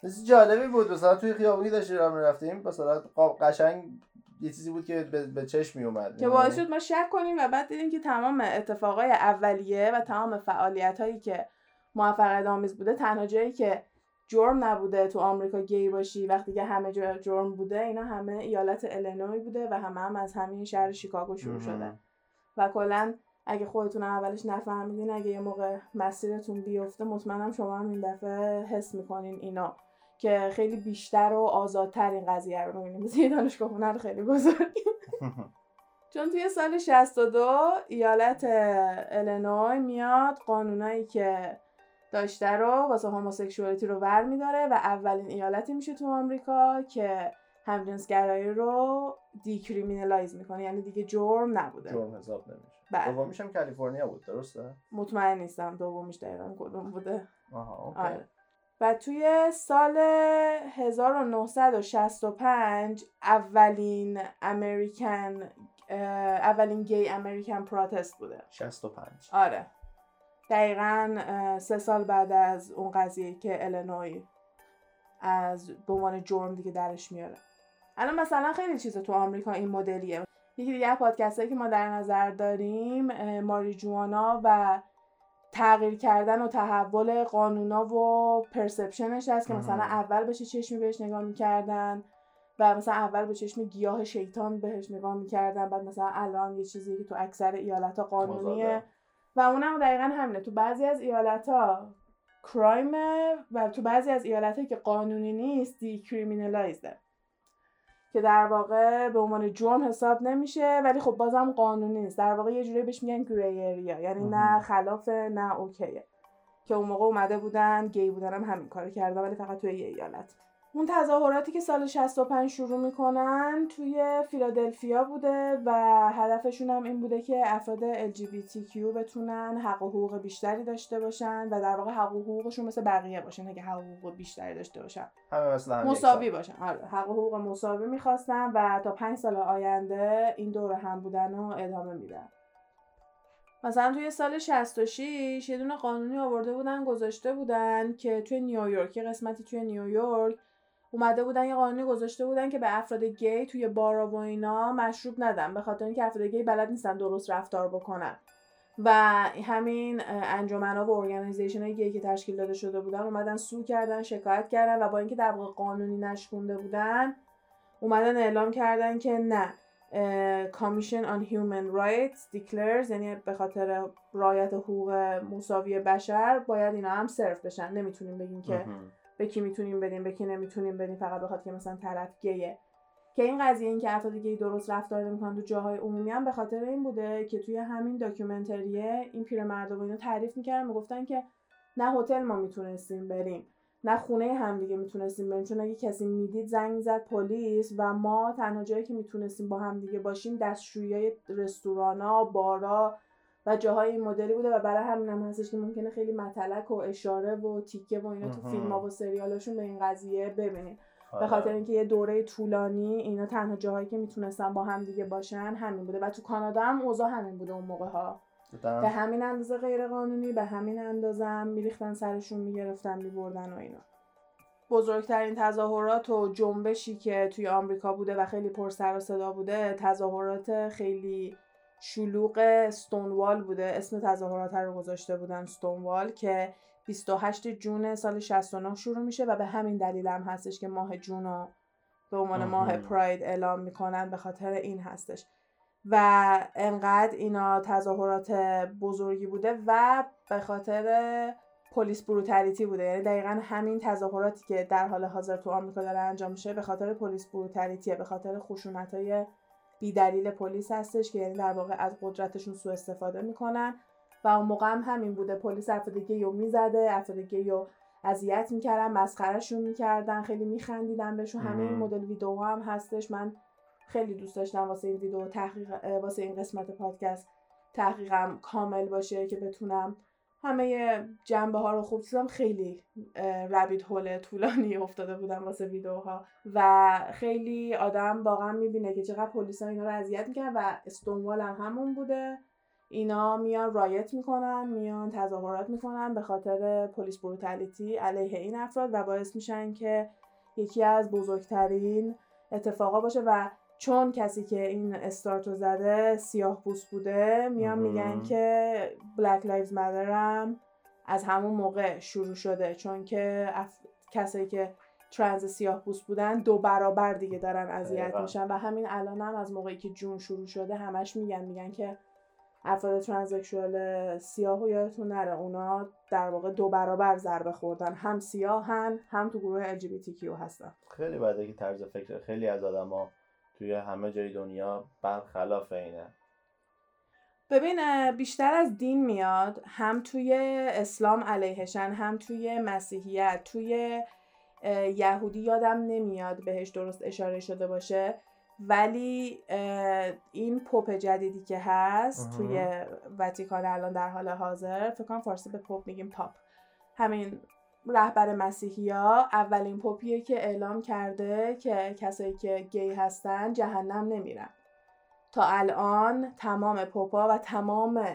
چیز جالبی بود. مثلا توی خیابونی داشتیم راه می‌رفتیم، مثلا قشنگ یه چیزی بود که به چشم می اومد که باعث شد ما شک کنیم و بعد دیدیم که تمام اتفاقای اولیه و تمام فعالیتایی که موفقیت‌آمیز بوده، تنها جایی که جرم نبوده تو آمریکا گی باشی وقتی که همه جا جرم بوده، اینا همه ایالت ایلینوی بوده و همه هم از همین شهر شیکاگو شروع شده. و کلا اگه خودتون اولش نفهمیدین، اگه یه موقع مسیرتون بیفته، مطمئنم شما هم این دفعه حس می‌کنین اینا که خیلی بیشتر و آزادتر این قضیه رو می‌بینیم. مثلا یه دانشگاه هنر خیلی بزرگه. چون توی سال شصت و دو ایالت ایلینوی میاد قانونایی که داشته رو واسه هموسکشوالیتی رو ور می‌داره و اولین ایالتی میشه تو آمریکا که همجنسگرایی رو دیکریمینالایز میکنه، یعنی دیگه جرم نبوده، جرم حساب نمیشه. دومیش هم کالیفرنیا بود، درسته؟ مطمئن نیستم دومیش دقیقاً کدوم بوده. آها اوکی. آره. و توی سال هزار و نهصد و شصت و پنج اولین امریکن اولین گی امریکن پروتست بوده. شصت و پنج. آره. دقیقاً سه سال بعد از اون قضیه که ایلینوی از دومان جرم دیگه درش میاره. الان مثلا خیلی چیزا تو آمریکا این مدلیه. یکی دیگه پادکستایی که ما در نظر داریم، ماریجوانا و تغییر کردن و تحول قانونا و پرسپشنش هست که مثلا اول بهش چشمی بهش نگاه میکردن و مثلا اول به چشم گیاه شیطان بهش نگاه میکردن، بعد مثلا الان یه چیزی که تو اکثر ایالت‌ها قانونیه و اونم دقیقاً همینه. تو بعضی از ایالت‌ها کرایمه و تو بعضی از ایالت‌ها که قانونی نیست دیکریمینالایزه، که در واقع به عنوان جرم حساب نمیشه ولی خب بازم قانونی نیست. در واقع یه جوری بهش میگن گری ایریا، یعنی آه. نه خلافه نه اوکیه، که اون موقع اومده بودن گی بودن هم همین کارو کردن ولی فقط توی یه ایالت. اون تظاهراتی که سال شصت و پنج شروع میکنن توی فیلادلفیا بوده و هدفشون هم این بوده که افراد ال جی بی تی کیو بتونن حق و حقوق بیشتری داشته باشن و در واقع حق و حقوقشون مثل بقیه باشن، اگه حق و حقوق بیشتری داشته باشن همه مثل هم مساوی باشن. آره، حق و حقوق مساوی میخواستن و تا پنج سال آینده این دوره هم بودن و ادامه میدن. مثلا توی سال شصت و شش یه دونه قانونی آورده بودن، گذاشته بودن که توی نیویورک، یه قسمتی توی نیویورک اومده بودن یه قانونی گذاشته بودن که به افراد گی توی بارا و اینا مشروب ندن، به خاطر اینکه افراد گی بلد نیستن درست رفتار بکنن و همین انجمن‌ها و ارگانایزیشن‌های گی که تشکیل داده شده بودن اومدن سو کردن، شکایت کردن و با اینکه در واقع قانونی نشونده بودن اومدن اعلام کردن که نه، Commission on Human Rights declares، یعنی به خاطر رعایت حقوق مساوی بشر باید اینا هم صرف بشن، نمیتونیم بگیم که به کی میتونیم بدیم به کی نمیتونیم بدیم فقط بخاطر که مثلا طرف گیه. که این قضیه این که افراد گی درست رفتار نمیکنن تو جاهای عمومی هم به خاطر این بوده که توی همین داکیومنتریه این پیرمردا و اینا تعریف میکردن، میگفتن که نه هتل ما میتونستیم بریم نه خونه هم دیگه میتونستیم بریم، چون اگه کسی میدید زنگ میزد پلیس و ما تنها جایی که میتونستیم با هم دیگه باشیم دستشویی رستورانا، بارا و جاهای این مدلی بوده و برای همین هم هستش که ممکنه خیلی متلک و اشاره و تیکه و اینا تو فیلم‌ها و سریالاشون به این قضیه ببینید، به خاطر اینکه یه دوره طولانی اینا تنها جاهایی که میتونستن با هم دیگه باشن همین بوده و تو کانادا هم اوضاع همین بوده اون موقع ها. به همین اندازه غیر قانونی، به همین اندازه میریختن سرشون، میگرفتن، میبردن و اینا. بزرگترین تظاهرات و جنبشی که توی آمریکا بوده و خیلی پر سر و صدا بوده، تظاهرات خیلی شلوغ استونوال بوده. اسم تظاهرات رو گذاشته بودن استونوال، که بیست و هشتم جون سال شصت و نه شروع میشه و به همین دلیل هم هستش که ماه جون رو به عنوان ماه پراید اعلام میکنن، به خاطر این هستش. و انقدر اینا تظاهرات بزرگی بوده و به خاطر پلیس بروتالیتی بوده، یعنی دقیقاً همین تظاهراتی که در حال حاضر تو آمریکا داره انجام میشه به خاطر پلیس بروتالیتیه، به خاطر خشونتای بی دلیل پلیس هستش که یعنی در واقع از قدرتشون سوء استفاده میکنن و اون موقع هم همین بوده، پلیس افراد گیو میزده، افراد گیو اذیت میکردن، مسخرهشون میکردن، خیلی میخندیدم بهشون. همه این مدل ویدیوها هم هستش. من خیلی دوست داشتم واسه این ویدیو تحقیق، واسه این قسمت پادکست تحقیقم کامل باشه که بتونم همه جنبه ها رو خوب چیزم. خیلی رابیت هول طولانی افتاده بودم واسه ویدیوها و خیلی آدم واقعا میبینه که چقدر پلیسا اینا رو اذیت میکنن و استنبول هم همون بوده. اینا میان رایت میکنن، میان تظاهرات میکنن به خاطر پلیس بروتالیتی علیه این افراد و باعث میشن که یکی از بزرگترین اتفاقا باشه و چون کسی که این استارتو زده سیاه پوست بوده، میان میگن که بلک لایوز ماتر هم از همون موقع شروع شده، چون که اف... کسایی که ترنز سیاه پوست بودن دو برابر دیگه دارن اذیت میشن و همین الان هم از موقعی که جون شروع شده همش میگن میگن که افراد ترانزکشوال سیاهو یادتون نره، اونا در واقع دو برابر ضربه خوردن، هم سیاهن هم تو گروه ال جی بی تی کیو هستن. خیلی بده که طرز فکر خیلی از آدما توی همه جای دنیا برخلاف اینه. ببین بیشتر از دین میاد، هم توی اسلام علیهشن، هم توی مسیحیت، توی یهودی یادم نمیاد بهش درست اشاره شده باشه، ولی این پپ جدیدی که هست توی واتیکان الان در حال حاضر، فکر کنم فارسی به پپ میگیم پاپ، همین رهبر مسیحی ها اولین پاپیه که اعلام کرده که کسایی که گی هستن جهنم نمیرن. تا الان تمام پاپا و تمام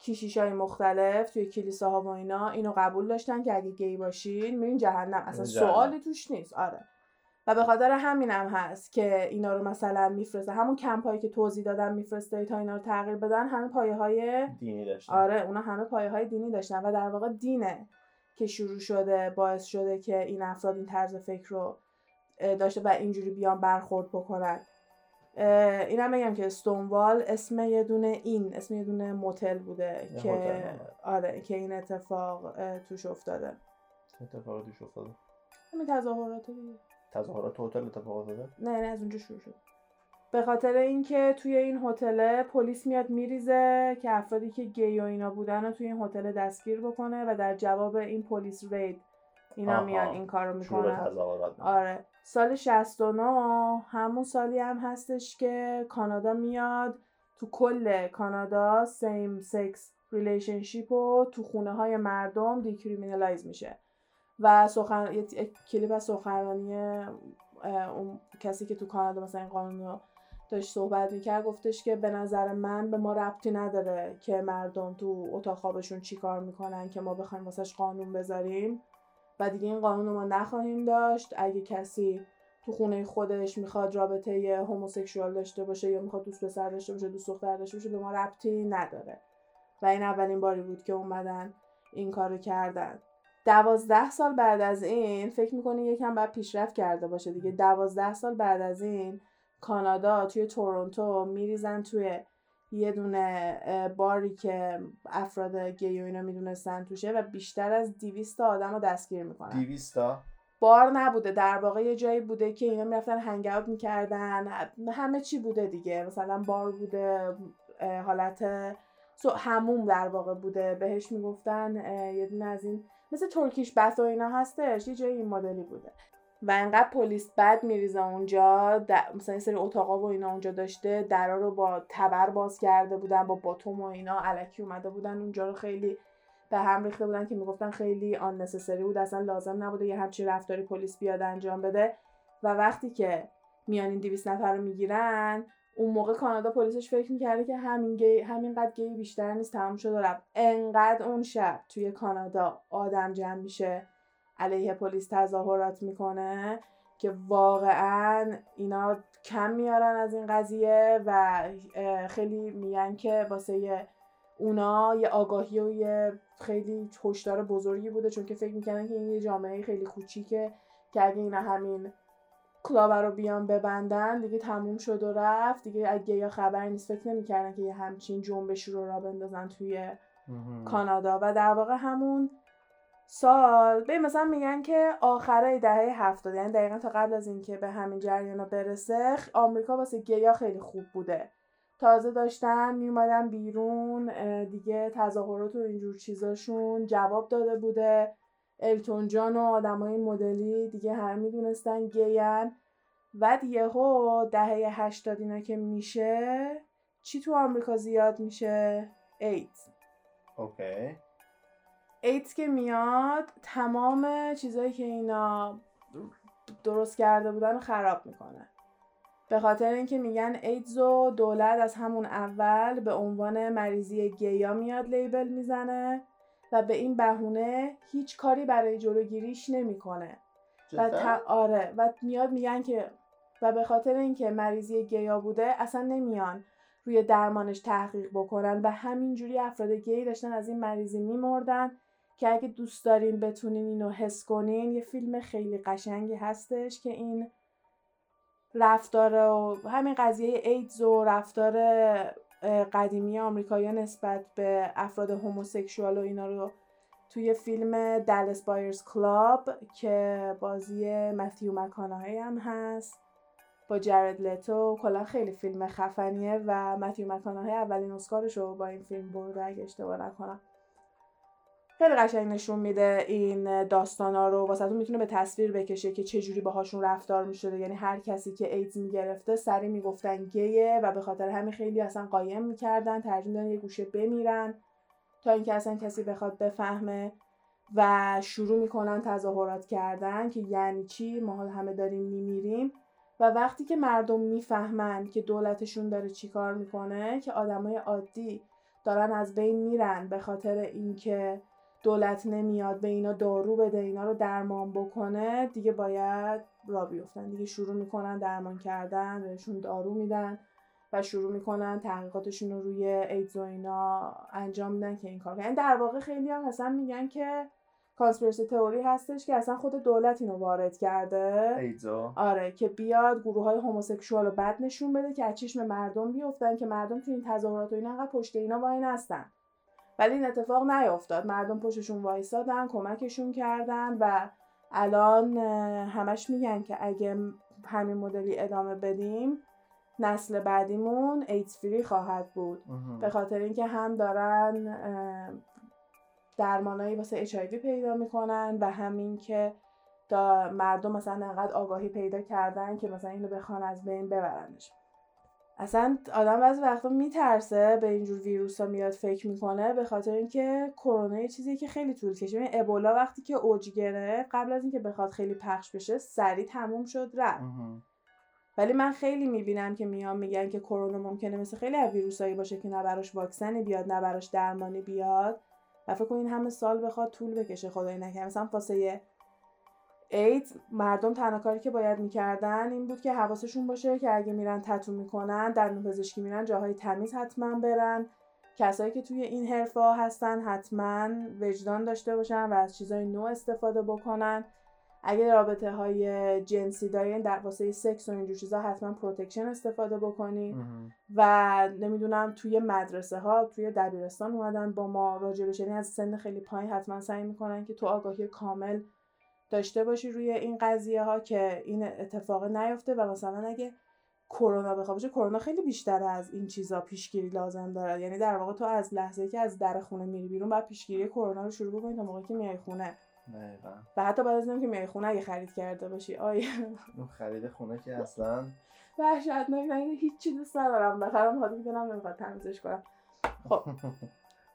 کشیش های مختلف توی کلیساها و اینا اینو قبول داشتن که اگه گی باشین میرین جهنم، اصلا سوالی توش نیست. آره، و به خاطر همینم هست که اینا رو مثلا میفرسته، همون کمپایی که توضیح دادم میفرسته تا اینا رو تغییر بدن. همه پایه های دینی داشتن. آره، اونا همه پایه های دینی داشتن و در واقع دینه که شروع شده باعث شده که این افراد این طرز فکر رو داشته و اینجوری بیان برخورد بکنن. اینم بگم که استونوال اسم یه دونه این اسم یه دونه موتل بوده که آره که این اتفاق توش افتاده. اتفاق توش افتاده. همین تظاهرات دیگه. تظاهرات هتل اتفاق افتاده؟ نه نه از اونجا شروع شد. به خاطر اینکه توی این هتل پلیس میاد میریزه که افرادی که گی و اینا بودن رو توی این هتل دستگیر بکنه و در جواب این پلیس رید اینا میان این کارو میکنن. آره، سال شصت و نه همون سالی هم هستش که کانادا میاد تو کل کانادا سیم سکس ریلیشنشیپ رو تو خونه های مردم دیکریمینالایز میشه و سخن یک کلیپ از سخنرانی اون کسی که تو کانادا مثلا این قانون رو داشت صحبت میکرد گفتش که به نظر من به ما ربطی نداره که مردم تو اتاق خوابشون چی کار میکنن که ما بخوایم واسش قانون بذاریم و دیگه این قانون رو ما نخواهیم داشت. اگه کسی تو خونه خودش میخواد رابطه هوموسکشوال داشته باشه یا میخواد دوست پسر داشته باشه دوست دختر داشته باشه به ما ربطی نداره و این اولین باری بود که اومدن این کارو کردن. دوازده سال بعد از این فکر میکنی یکم باید پیشرفت کرده باشه دیگه. دوازده سال بعد از این کانادا توی تورنتو میریزن توی یه دونه باری که افراد گی و اینا میدونستن توشه و بیشتر از دویست تا آدم رو دستگیر میکنن. دویست تا؟ بار نبوده، در واقع یه جایی بوده که اینا میرفتن هنگ اوت میکردن، همه چی بوده دیگه، مثلا بار بوده، حالت هموم در واقع بوده، بهش میگفتن یه دونه از این مثل ترکیش بس و اینا هستش، یه جایی این مدلی بوده و انقدر پلیس بد میریزه اونجا. مثلا این سری اتاقا و اینا اونجا داشته، درا رو با تبر باز کرده بودن، با باتوم و اینا الکی اومده بودن اونجا رو خیلی به هم ریخته بودن که میگفتن خیلی آن نسسری بود، اصلا لازم نبوده یه همچین رفتاری پلیس بیاد انجام بده. و وقتی که میان این دویست نفر رو میگیرن، اون موقع کانادا پلیسش فکر میکرده که همین گی همینقدر گی بیشتر نیست، تمام شده رفت. انقدر اون شب توی کانادا آدم جمع میشه علیه پلیس تظاهرات میکنه که واقعا اینا کم میارن از این قضیه و خیلی میگن که واسه اونا یه آگاهی و یه خیلی هشدار بزرگی بوده، چون که فکر میکنن که این یه جامعه خیلی کوچیکه که اگه اینا همین کلابه رو بیان ببندن دیگه تموم شد و رفت دیگه، اگه یا خبر نیست. فکر نمیکردن که یه همچین جنبشی رو را بندازن توی کانادا و در واقع همون سال به مثلا میگن که آخرای دهه هفتاد، یعنی دقیقا تا قبل از این که به همین جریانا برسه، آمریکا واسه گیا خیلی خوب بوده، تازه داشتن میومدن بیرون دیگه، تظاهرات و اینجور چیزاشون جواب داده بوده التون جان و آدمای مدلی دیگه همه میدونستن گین. بعد یهو دهه هشتاد اینا که میشه چی تو آمریکا زیاد میشه؟ ایدز. اوکی. ایدز که میاد تمام چیزایی که اینا درست کرده بودن رو خراب میکنه. به خاطر اینکه میگن ایدز و دولت از همون اول به عنوان مریضی گیا میاد لیبل میزنه و به این بهونه هیچ کاری برای جلوگیریش نمیکنه. و تا آره و میاد میگن که و به خاطر اینکه مریضی گیا بوده اصلا نمیان روی درمانش تحقیق بکنن و همینجوری افراد گی داشتن از این مریضی میمردن که اگه دوست دارین بتونین اینو حس کنین یه فیلم خیلی قشنگی هستش که این رفتار و همین قضیه ایدز و رفتار قدیمی آمریکایی‌ها نسبت به افراد هوموسکشوال و اینا رو توی فیلم دالاس بایرز کلاب که بازی متیو مکاناهی هم هست با جرد لتو، کلا خیلی فیلم خفنیه و متیو مکاناهی اولین اسکارشو با این فیلم برد اگه اشتباه نکنم. خیلی قشنگ نشون میده این داستانا رو، واسه تو میتونه به تصویر بکشه که چه جوری باهاشون رفتار میشده. یعنی هر کسی که ایدز میگرفته سری میگفتن گیه و به خاطر همین خیلی اصلا قایم میکردن، ترجیح میدادن یه گوشه بمیرن تا اینکه اصلا کسی بخواد بفهمه و شروع میکنن تظاهرات کردن که یعنی چی ما همه داریم میمیریم. و وقتی که مردم میفهمن که دولتشون داره چیکار میکنه، که آدمای عادی دارن از بین میرن به خاطر اینکه دولت نمیاد به اینا دارو بده، اینا رو درمان بکنه، دیگه باید را بیفتن. دیگه شروع میکنن درمان کردن، بهشون دارو میدن و شروع میکنن تحقیقاتشون رو روی ایدز و اینا انجام میدن که این کار کنن. در واقع خیلی هم اصلا میگن که کانسپیرسی تئوری هستش که اصلا خود دولت اینو وارد کرده، ایدزو. آره، که بیاد گروهای هوموسکشوال رو بد نشون بده که از چشم مردم بیافتن که مردم تو این تظاهرات و اینا انقدر پشت اینا وای نستن. ولی این اتفاق نیافتاد، مردم پشتشون وایسادن، کمکشون کردن و الان همش میگن که اگه همین مدلی ادامه بدیم نسل بعدیمون ایدز فری خواهد بود. به خاطر اینکه هم دارن درمانایی واسه اچ آی وی پیدا میکنن و همین که مردم مثلا انقدر آگاهی پیدا کردن که مثلا اینو بخوان از بین ببرنش. اصلا آدم بعضی وقتا میترسه به اینجور ویروس ها میاد فکر میکنه، به خاطر اینکه کرونا یه چیزیه که خیلی طول کشید. این ابولا وقتی که اوج گرفت قبل از اینکه بخواد خیلی پخش بشه سریع تموم شد رفت. ولی من خیلی میبینم که میان میگن که کرونا ممکنه مثل خیلی از ویروسایی باشه که نه براش واکسن بیاد نه براش درمانی بیاد و فکر کن این همه سال بخواد طول بکشه. خدای نکنه مثلا فاصله ایدز مردم تنها کاری که باید میکردن این بود که حواسشون باشه که اگه میرن تتو میکنن، دندونپزشکی میرن، جاهای تمیز حتما برن. کسایی که توی این حرفا هستن حتما وجدان داشته باشن و از چیزای نو استفاده بکنن. اگه رابطه های جنسی دارین در واسه سکس و اینجور چیزا حتما پروتکشن استفاده بکنین. و نمیدونم توی مدرسه ها توی دبیرستان اومدن با ما راجع بهش، یعنی از سن خیلی پایین حتما سعی میکنن که تو آگاهی کامل داشته باشی روی این قضیه ها که این اتفاق نیفته. و مثلا اگه کرونا بخواد باشه، کرونا خیلی بیشتر از این چیزا پیشگیری لازم داره. یعنی در واقع تو از لحظه‌ای که از در خونه میری بیرون بعد پیشگیری کرونا رو شروع بکنی تا موقعی که میای خونه. دقیقاً. و حتی بعد از اینکه میای خونه اگه خرید کرده باشی، آی خرید خونه که اصلا وحشتناک، یعنی هیچ چیزی ندارم بخرم، حالا میدونم نمیخواد تمیزش کنم. خب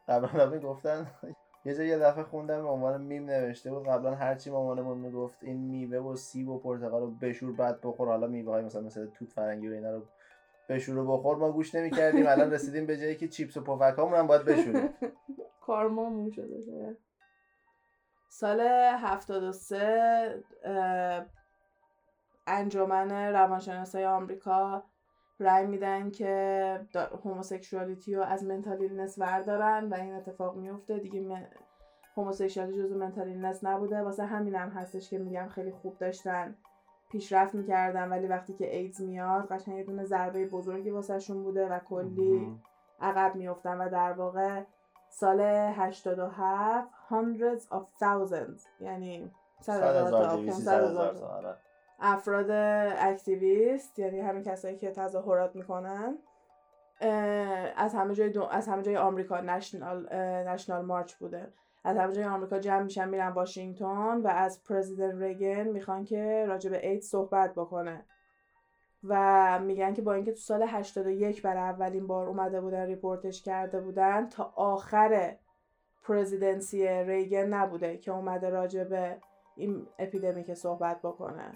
قبلا هم گفتن یه جایی یه دفعه خوندم به عنوان میم نوشته بود قبلا هرچی مامانمون میگفت این میوه و سیب و پرتقال رو بشور بعد بخور، حالا میوه‌های مثلا مثل توت فرنگی و اینا رو بشور و بخور، ما گوش نمی‌کردیم. الان رسیدیم به جایی که چیپس و پفک‌هامون هم باید بشوریم. کارمامون شده. سال هفتاد و سه انجمن روانشناسای آمریکا رای میدن که هوموسکشوالیتی رو از منتال ایلنس وردارن و این اتفاق میفته دیگه. من... هوموسکشوالیتی جزو منتال ایلنس نبوده، واسه همینم هستش که میگم خیلی خوب داشتن پیشرفت میکردن ولی وقتی که ایدز میاد قشنگ یه دونه ضربه بزرگی واسه شون بوده و کلی عقب میافتن. و در واقع سال هشتاد و هفت hundreds of thousands یعنی صد هزار افراد اکتیویست، یعنی همین کسایی که تظاهرات میکنن، از همه جای دو... از همه جای آمریکا نشنال نشنال مارچ بوده. از همه جای آمریکا جمع میشن میرن واشنگتن و از پرزیدنت ریگن میخوان که راجع به ایدز صحبت بکنه و میگن که با اینکه تو سال هشتاد و یک برای اولین بار اومده بودن ریپورتش کرده بودن، تا آخر پرزیدنسی ریگن نبوده که اومده راجع به این اپیدمی که صحبت بکنه.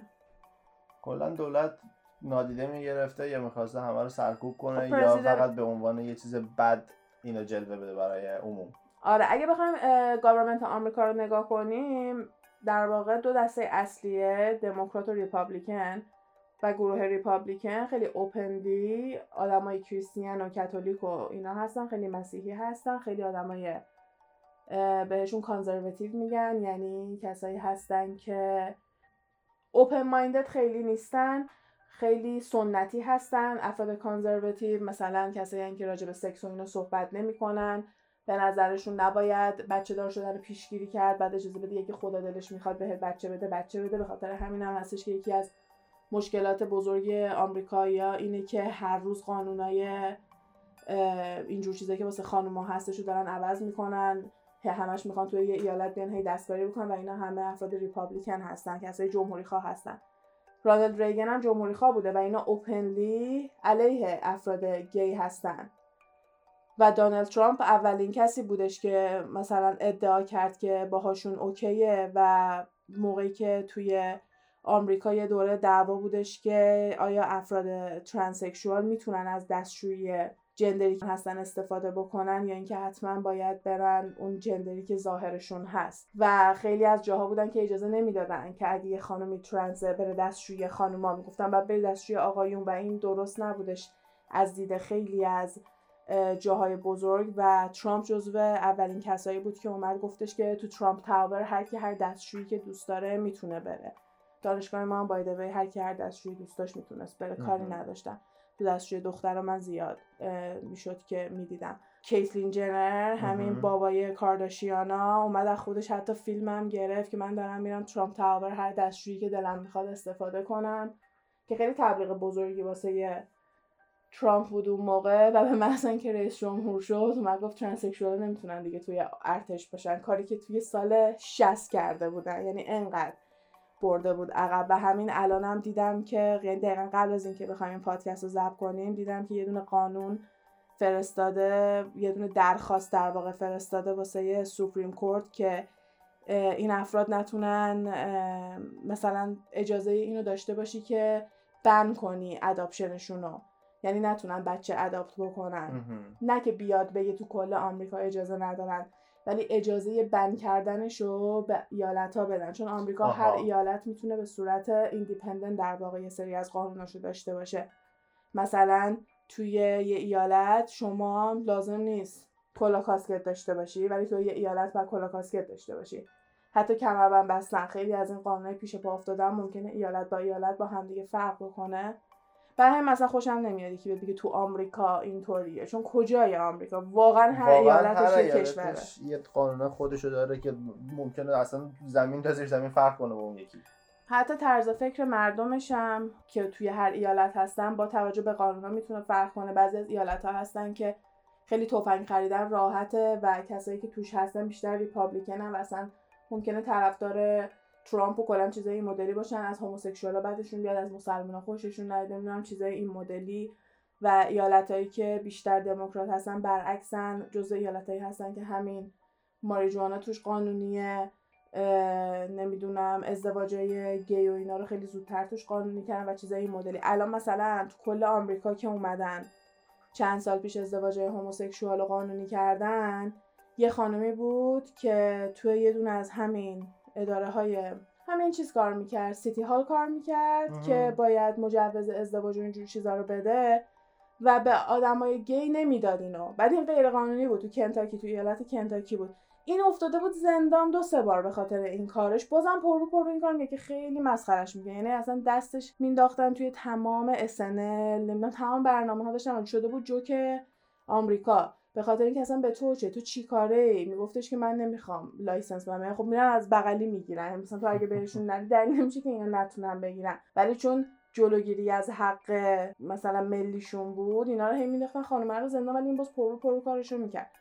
کلا دولت نادیده میگرفته یا میخواسته همه رو سرکوب کنه یا فقط به عنوان یه چیز بد اینو جلوه بده برای عموم. آره اگه بخوایم گورنمنت آمریکا رو نگاه کنیم، در واقع دو دسته اصلیه، دموکرات و ریپابلیکن، و گروه ریپابلیکن خیلی اوپندی، آدمای کریستین و کاتولیک و اینا هستن، خیلی مسیحی هستن، خیلی آدمای بهشون کانزرواتیو میگن، یعنی کسایی هستن که اوپن مایندد خیلی نیستن، خیلی سنتی هستن. افراد کانزرواتیو مثلا کسایی که راجع به سکس و اینا صحبت نمیکنن، به نظرشون نباید بچه دار شدن رو پیشگیری کرد، بعد اجازه بده یکی خدا دلش میخواد بهت بچه بده بچه بده. به خاطر همین هم هستش که یکی از مشکلات بزرگ آمریکایی‌ها اینه که هر روز قانونای اینجور چیزایی که واسه خانوما هستش رو دارن عوض میکنن، همش میخوان توی یه ایالت بیان هی دستکاری بکنن و اینا همه افراد ریپابلیکن هستن، کسای جمهوری خواه هستن. رونالد ریگن هم جمهوری خواه بوده و اینا اوپنلی علیه افراد گی هستن. و دونالد ترامپ اولین کسی بودش که مثلا ادعا کرد که باهاشون اوکیه و موقعی که توی آمریکا یه دوره دعوا بودش که آیا افراد ترانسکشوال میتونن از دستشویی جندری که هستن استفاده بکنن یا اینکه حتما باید برن اون جندری که ظاهرشون هست. و خیلی از جاها بودن که اجازه نمیدادن که اگه یه خانومی ترنس بره دستشویی خانوما، میگفتن بعد بره دستشویی آقایون، و این درست نبودش از دید خیلی از جاهای بزرگ. و ترامپ جزو اولین کسایی بود که اومد گفتش که تو ترامپ تاور هر کی هر دستشویی که دوست داره میتونه بره. دانشگاه ما هم بایده به هر کی هر دستشویی دوست داشت میتونست بره، کاری نداشتن. تو دستشوی دخترها من زیاد میشد که میدیدم. کیتلین جنر، همین بابای کارداشیانا، اومد از خودش حتی فیلمم گرفت که من دارم میرم ترامپ تاور هر دستشویی که دلم میخواد استفاده کنم، که خیلی تبلیغ بزرگی واسه یه ترامپ بود اون موقع. و به مثلا که رئیس جمهور شد اومد گفت ترانسکشوال نمیتونن دیگه توی ارتش باشن، کاری که توی سال شصت کرده بودن، یعنی انقدر برده بود عقب. و همین الانم هم دیدم که دقیقا قبل از اینکه بخوایم این پادکست رو ضبط کنیم دیدم که یه دونه قانون فرستاده، یه دونه درخواست در واقع فرستاده واسه یه سوپریم کورت که این افراد نتونن مثلا اجازه اینو داشته باشی که بن کنی اداپشنشونو، یعنی نتونن بچه اداپت بکنن. نه که بیاد بگه تو کل آمریکا اجازه ندارن، ولی اجازه بند کردنشو به ایالت‌ها بدن، چون آمریکا آها. هر ایالت میتونه به صورت ایندیپندنت در واقع یه سری از قانوناشو داشته باشه. مثلا توی یه ایالت شما لازم نیست کلا کاسکت داشته باشی، ولی توی یه ایالت باید کلا کاسکت داشته باشی. حتی کمربند بستن، خیلی از این قانونای پیش پا افتادن ممکنه ایالت با ایالت با همدیگه فرق بکنه. برای من مثلا خوشم نمیاد که بگه تو آمریکا اینطوریه، چون کجای آمریکا واقعا هر ایالتش یه کشوره، یه قانون خودشو داره که ممکنه اصلا زمین تا زیر زمین فرق کنه با اون یکی. حتی طرز فکر مردمش هم که توی هر ایالت هستن با توجه به قانونا میتونه فرق کنه. بعضی از ایالت‌ها هستن که خیلی تفنگ خریدن راحته و کسایی که توش هستن بیشتر ریپابلیکنن و اصلا ممکنه طرفدار ترامپ و کلا چیزای این مدلی باشن، از هموسکشوالا بعدشون بیاد، از مسلمانا خوششون نیاد، نمیدونم چیزای این مدلی. و ایالتایی که بیشتر دموکرات هستن برعکسن، جزء ایالتایی هستن که همین ماریجوانا توش قانونیه، نمیدونم ازدواجای گی و اینا رو خیلی زودتر توش قانونی کردن و چیزای این مدلی. الان مثلا تو کل آمریکا که اومدن چند سال پیش ازدواجای هموسکشوالو قانونی کردن، یه خانمی بود که توی یه دونه از همین اداره های همین چیز کار میکرد، سیتی هال کار میکرد آه. که باید مجوز ازدواج و اینجور چیزا رو بده و به آدمای گی نمیداد اینو. بعد این غیر قانونی بود تو کنتاکی، تو ایالت کنتاکی بود. این افتاده بود زندان دو سه بار به خاطر این کارش. بازم پرو پرو این کار میگه که خیلی مسخرهش میگه، یعنی اصلا دستش مینداختن توی تمام اس ان ال، نمیدونم تمام برنامه‌ها داشتن، شده بود جوک آمریکا به خاطر اینکه اصلا به تو چه، تو چی کاره ای؟ میگفتش که من نمیخوام لایسنس بدم. خب میرن از بغلی میگیرن، مثلا تو اگه بهشون ندی دلیل نمیشه که اینا نتونن بگیرن، ولی چون جلوگیری از حق مثلا ملیشون بود اینا رو همین داشتن خانم رو زندان، ولی این باز پرو پرو کارشو میکرد.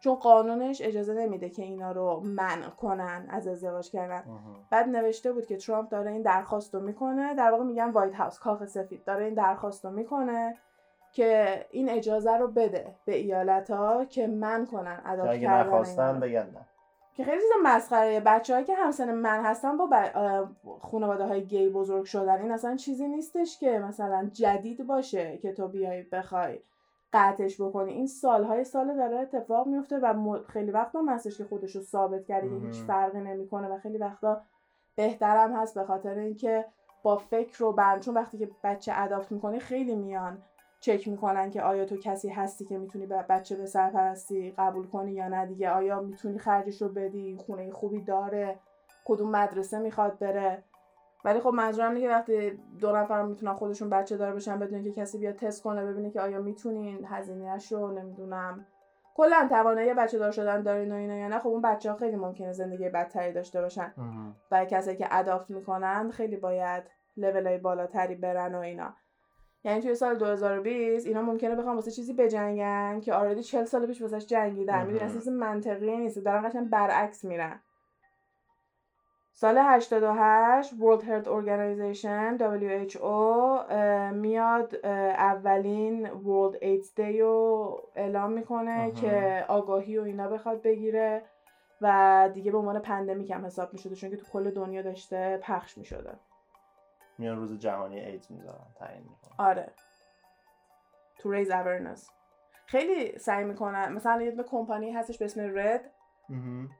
چون قانونش اجازه نمیده که اینا رو منع کنن از ازدواج کردن. بعد نوشته بود که ترامپ داره این درخواست رو میکنه، در واقع میگن وایت هاوس، کاخ سفید داره این درخواست رو میکنه که این اجازه رو بده به ایالت‌ها که منع کنن ادا کردن، اگه نخواستن بگن نه. که خیلی چیز مسخره، بچه‌هایی که همسن من هستن با خانواده‌های گی بزرگ شدن، این اصلا چیزی نیستش که مثلا جدید باشه که تو بیای بخوای قطعش بکنی. این سالهای سال داره اتفاق میفته و خیلی وقتا هستش که خودش رو ثابت کرده که هیچ فرقی نمیکنه و خیلی وقتا بهترم هست به خاطر اینکه با فکر رو برن، چون وقتی که بچه اداپت میکنه خیلی میان چک میکنن که آیا تو کسی هستی که میتونی بچه به سرپرستی قبول کنی یا نه دیگه، آیا میتونی خرجش رو بدی، خونه خوبی داره، کدوم مدرسه میخواد بره. ولی خب منظورم اینه که وقتی دو نفر میتونن خودشون بچه دار بشن بدون که کسی بیاد تست کنه ببینه که آیا میتونین هزینه‌اش رو، نمیدونم کلا توانایی بچه دار شدن دارین و اینا یا نه، خب اون بچه‌ها خیلی ممکنه زندگی بدتری داشته باشن. برای کسایی که اداپت میکنن خیلی باید لولای بالاتری برن و اینا. یعنی توی سال دو هزار و بیست اینا ممکنه بخوام واسه چیزی بجنگن که آردی چهل سال پیش واسش جنگیدن، میدونی اصلا منطقی نیست، دارن قشنگ برعکس میرن. سال هشتاد و هشت World Health Organization دبلیو اچ او میاد اولین World AIDS Day رو اعلام میکنه که آگاهی و اینا بخواد بگیره و دیگه به عنوان پندمیک هم حساب میشده چون که تو کل دنیا داشته پخش میشده. میان روز جهانی ایدز میذارن تعیین میکنن. آره. To raise awareness. خیلی سعی میکنن. مثلا یه کمپانی هستش به اسم رد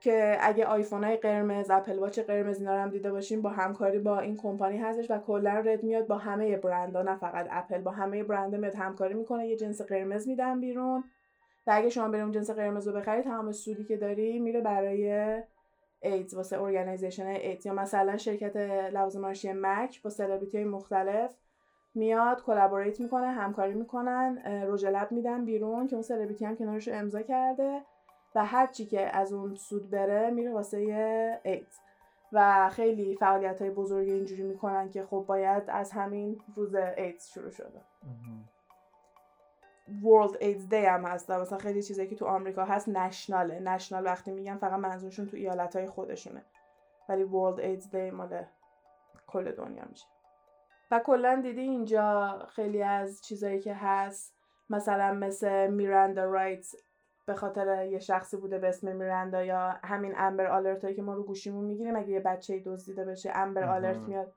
که اگه آیفون های قرمز، اپل واچ قرمز اینا رو هم دیده باشین، با همکاری با این کمپانی هستش و کلا رد میاد با همه برندها، نه فقط اپل، با همه برندها میاد همکاری میکنه، یه جنس قرمز میدن بیرون و اگه شما بریم جنس قرمز رو بخرید تمام سودی که داری میره برای ایدز، واسه ارگانیزیشن ایدز. یا مثلا شرکت لوازم آرایشی مک با سلبریتی‌های مختلف میاد کلابوریت میکنه، همکاری میکنن، رژ لب میدن بیرون که اون سلبریتی هم کنارش امضا کرده و هر چی که از اون سود بره میره واسه ایدز. و خیلی فعالیت‌های بزرگ اینجوری میکنن که خب باید از همین روز ایدز شروع شده. World AIDS Day هم هست، مثلا خیلی چیزایی که تو آمریکا هست نشناله. نشنال وقتی میگم فقط منظورشون تو ایالت‌های خودشونه، ولی World AIDS Day مال کل دنیا میشه. و کلا دیدی اینجا خیلی از چیزایی که هست مثلا مثل میراندا رایتس به خاطر یه شخصی بوده به اسم میراندا، یا همین امبر آلرت هایی که ما رو گوشیمون میگیریم اگه یه بچه‌ای دزدیده بشه امبر آلرت میاد،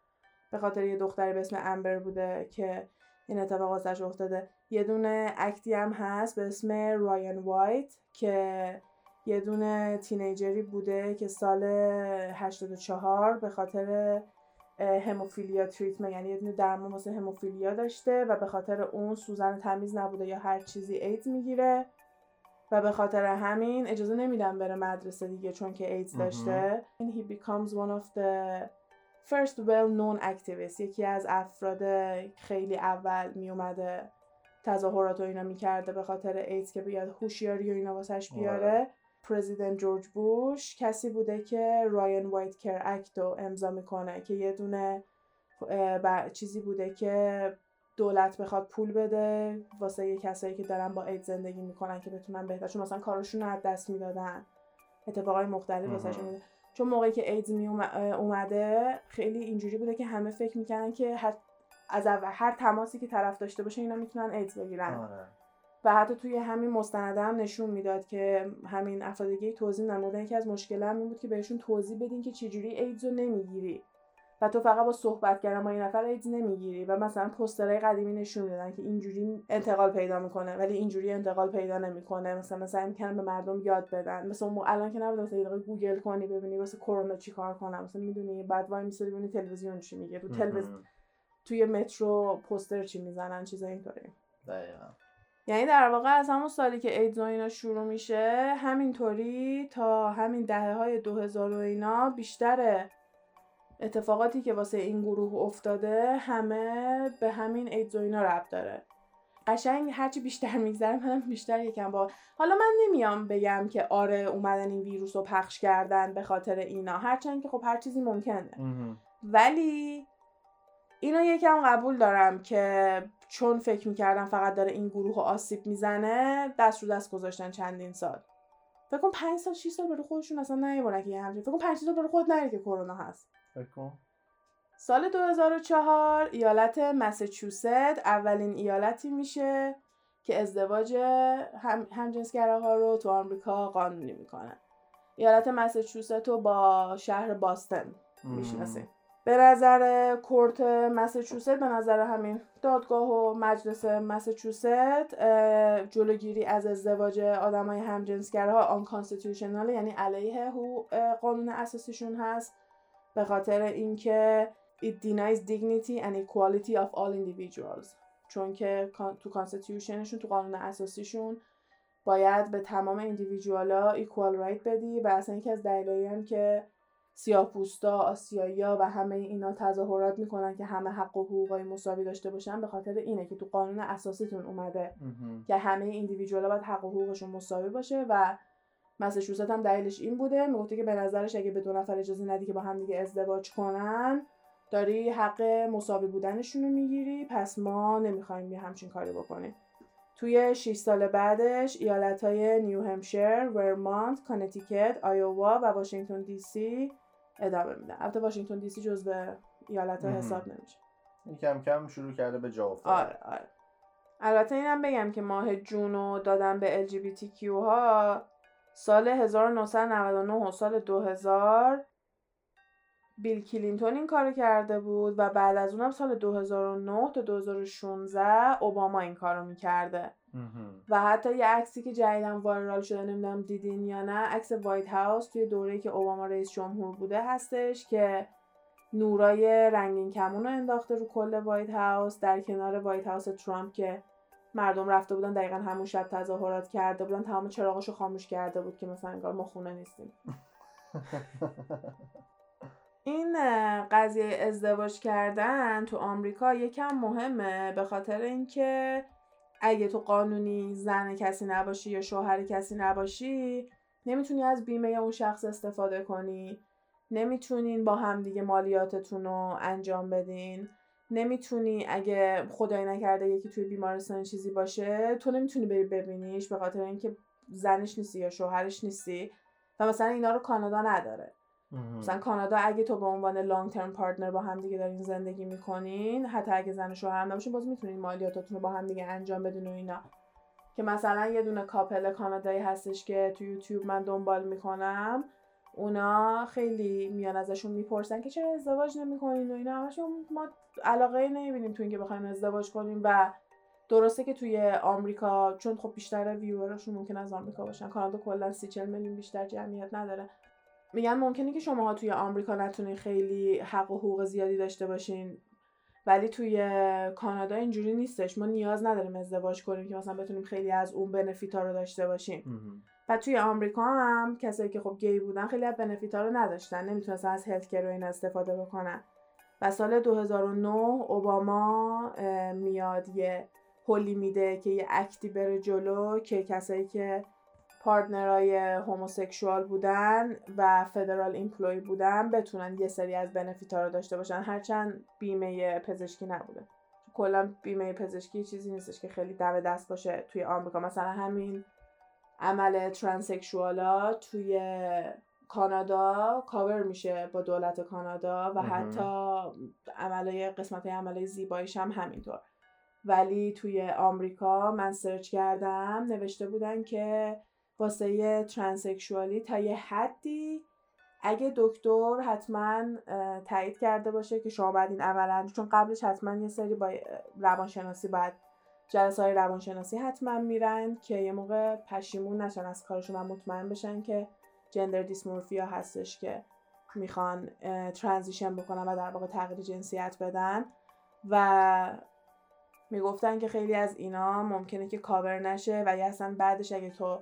به خاطر یه دختری به اسم امبر بوده که این اتفاق واسش افتاده. یه دونه اکتی هم هست به اسم رایان وایت که یه دونه تینیجری بوده که سال هشتاد و چهار به خاطر هموفیلیا تریتمنت، یعنی یه دونه درمان واسه هموفیلیا داشته و به خاطر اون سوزن تمیز نبوده یا هر چیزی ایدز میگیره و به خاطر همین اجازه نمیدن بره مدرسه دیگه چون که ایدز داشته. این he becomes one of the first well-known activist، یکی از افراد خیلی اول می اومده تظاهرات و اینا می کرده به خاطر ایدز که بیاد هوشیاری و اینا واسش بیاره. پرزیدنت جورج بوش کسی بوده که رایان وایت کر اکت رو امضا میکنه که یه دونه چیزی بوده که دولت بخواد پول بده واسه یه کسایی که دارن با ایدز زندگی میکنن که بتونن بهتر، چون مثلا کارشون رو از دست میدادن، اتفاقای مختلف واسهشون میده. چون موقعی که ایدز می اومده خیلی اینجوری بوده که همه فکر میکنن که هر از هر تماسی که طرف داشته باشه اینا میتونن ایدز بگیرن. آره. و حتی توی همین مستنده هم نشون میداد که همین افرادگی توضیح نمودن یکی از مشکل هم این بود که بهشون توضیح بدین که چجوری ایدز رو نمیگیری و تو فقط با صحبت کردن با این نفر ایدز نمیگیری. و مثلا پوسترهای قدیمی نشون میدادن که اینجوری انتقال پیدا میکنه ولی اینجوری انتقال پیدا نمیکنه، مثلا مثلا میکنن به مردم یاد بدن، مثلا الان که نبود مثلا یه دقیقه گوگل کنی ببینی واسه کرونا چیکار کنم، مثلا میدونی بعد وای میسری ببینی تلویزیون چی میگه، تو تلویزیون توی مترو پوستر چی میزنن، چیزای اینطوری. دقیقاً یعنی در واقع از همون سالی که ایدز و اینا شروع میشه همینطوری تا همین دهه‌های دو هزار و اینا بیشتر اتفاقاتی که واسه این گروه افتاده همه به همین ایدز و اینا ربط داره. قشنگ هرچی بیشتر میگذره منم بیشتر یکم با، حالا من نمیام بگم که آره اومدن این ویروس رو پخش کردن به خاطر اینا، هرچند که خب هر چیزی ممکنه، ولی اینو یکم قبول دارم که چون فکر میکردم فقط داره این گروه رو آسیب میزنه دست رو دست گذاشتن چندین سال. فکر کنم پنج سال شش سال برای خودشون اصلا نمیبرن که همین فکر کنم پنج سال برای خود نری که کرونا هست. فکر کنم سال دو هزار و چهار ایالت مساچوست اولین ایالتی میشه که ازدواج هم همجنسگراها رو تو آمریکا قانونی میکنن. ایالت مساچوست رو با شهر باستن میشناسیم. به نظر کورت مساچوست، به نظر همین دادگاه و مجلس مساچوست، جلوگیری از ازدواج آدمای همجنسگراها آن کانستیتوشنال، یعنی علیه قانون اساسیشون هست، به خاطر اینکه it denies dignity and equality of all individuals، چون که تو کانستیتوشنشون، تو قانون اساسیشون باید به تمام اندیویدوالا ایکوال رایت بدی و اصلا یکی از دلایلی هم که سیاه‌پوستا، آسیایی‌ها و همه اینا تظاهرات میکنن که همه حق و حقوقای مساوی داشته باشن، به خاطر اینه که تو قانون اساسیتون اومده که همه اندیویدوالا باید حق و حقوقشون مساوی باشه و مساچوست هم دلیلش این بوده، میگفته که به نظرش اگه به دو نفر اجازه ندی که با هم دیگه ازدواج کنن، داری حق مساوی بودنشون رو میگیری، پس ما نمیخوایم یه همچین کاری بکنیم. توی شش سال بعدش ایالت‌های نیو همشیر، ورمانت، کانتیکت، آیووا و واشنگتن دی سی ادامه میدن. البته واشنگتن دی سی جزو ایالت‌ها حساب نمیشه. این کم کم شروع کرده به جا افتادن. آره آره. البته اینم بگم که ماه جون رو دادن به ال جی بی تی کیو ها. سال هزار و نهصد و نود و نه و سال دو هزار بیل کلینتون این کارو کرده بود و بعد از اونم سال دو هزار و نه تا دو هزار و شانزده اوباما این کارو میکرده و حتی یه عکسی که جدیداً وایرال شده، نمیدونم دیدین یا نه، عکس وایت هاوس توی دوره‌ای که اوباما رئیس جمهور بوده هستش که نورای رنگین کمون رو انداخته رو کل وایت هاوس در کنار وایت هاوس ترامپ که مردم رفته بودن دقیقاً همون شب تظاهرات کرده بودن، تمام چراغاشو خاموش کرده بود که مثلا انگار ما خونه نیستیم. این قضیه ازدواج کردن تو آمریکا یکم مهمه، به خاطر اینکه اگه تو قانونی زن کسی نباشی یا شوهر کسی نباشی، نمیتونی از بیمه اون شخص استفاده کنی، نمیتونین با هم دیگه مالیاتتون رو انجام بدین، نمیتونی اگه خدای نکرده یکی توی بیمارستان چیزی باشه تو نمیتونی بری ببینیش، به خاطر اینکه زنش نیستی یا شوهرش نیستی و مثلا اینا رو کانادا نداره. مثلا کانادا اگه تو به عنوان لانگ ترم پارتنر با هم دیگه دارین زندگی میکنین، حتی اگه زن و شوهر هم نباشین، باز میتونین مالیاتاتون رو با هم دیگه انجام بدین و اینا. که مثلا یه دونه کاپل کانادایی هستش که تو یوتیوب من دنبال میکنم، اونا خیلی میان ازشون میپرسن که چرا ازدواج نمیکنین و اینا، همشون ما علاقه نمیبینیم تو اینکه بخوایم ازدواج کنیم و درسته که توی آمریکا چون خب بیشتر ویوراشون ممکن از آمریکا باشن، کانادا کلا سی و چهار میلیون بیشتر جمعیت نداره، میگن ممکنه که شماها توی آمریکا نتونین خیلی حق و حقوق زیادی داشته باشین، ولی توی کانادا اینجوری نیستش، ما نیاز نداریم ازدواج کنیم که مثلا بتونیم خیلی از اون بنفیتا رو داشته باشیم. و توی آمریکا هم کسایی که خب گی بودن خیلی از بنفیتا رو نداشتن، نمیتونستن از هلت کیر و اینا استفاده بکنن. و سال دو هزار و نه اوباما میاد یه هولی میده که یه اکتی بره جلو که کسایی که پارتنرای هوموسکشوال بودن و فدرال ایمپلوی بودن بتونن یه سری از بنفیت‌ها رو داشته باشن، هرچند بیمه پزشکی نبوده. کلا بیمه پزشکی چیزی نیستش که خیلی دم دست باشه توی آمریکا. مثلا همین عمل ترانسکشوالا توی کانادا کاور میشه با دولت کانادا و حتی عملای قسمت‌های عملای زیباییش هم همینطور. ولی توی آمریکا من سرچ کردم، نوشته بودن که واسه یه ترانسکشوالی تا یه حدی اگه دکتر حتما تایید کرده باشه که شما باید این عمل انجام، چون قبلش حتما یه سری با روانشناسی باید جلسه‌های روانشناسی حتما میرن که یه موقع پشیمون نشن از کارشون و مطمئن بشن که جندر دیسمورفیا هستش که میخوان ترانزیشن بکنن و در واقع تغییر جنسیت بدن و میگفتن که خیلی از اینا ممکنه که کاور نشه و یا اصلا بعدش اگه تو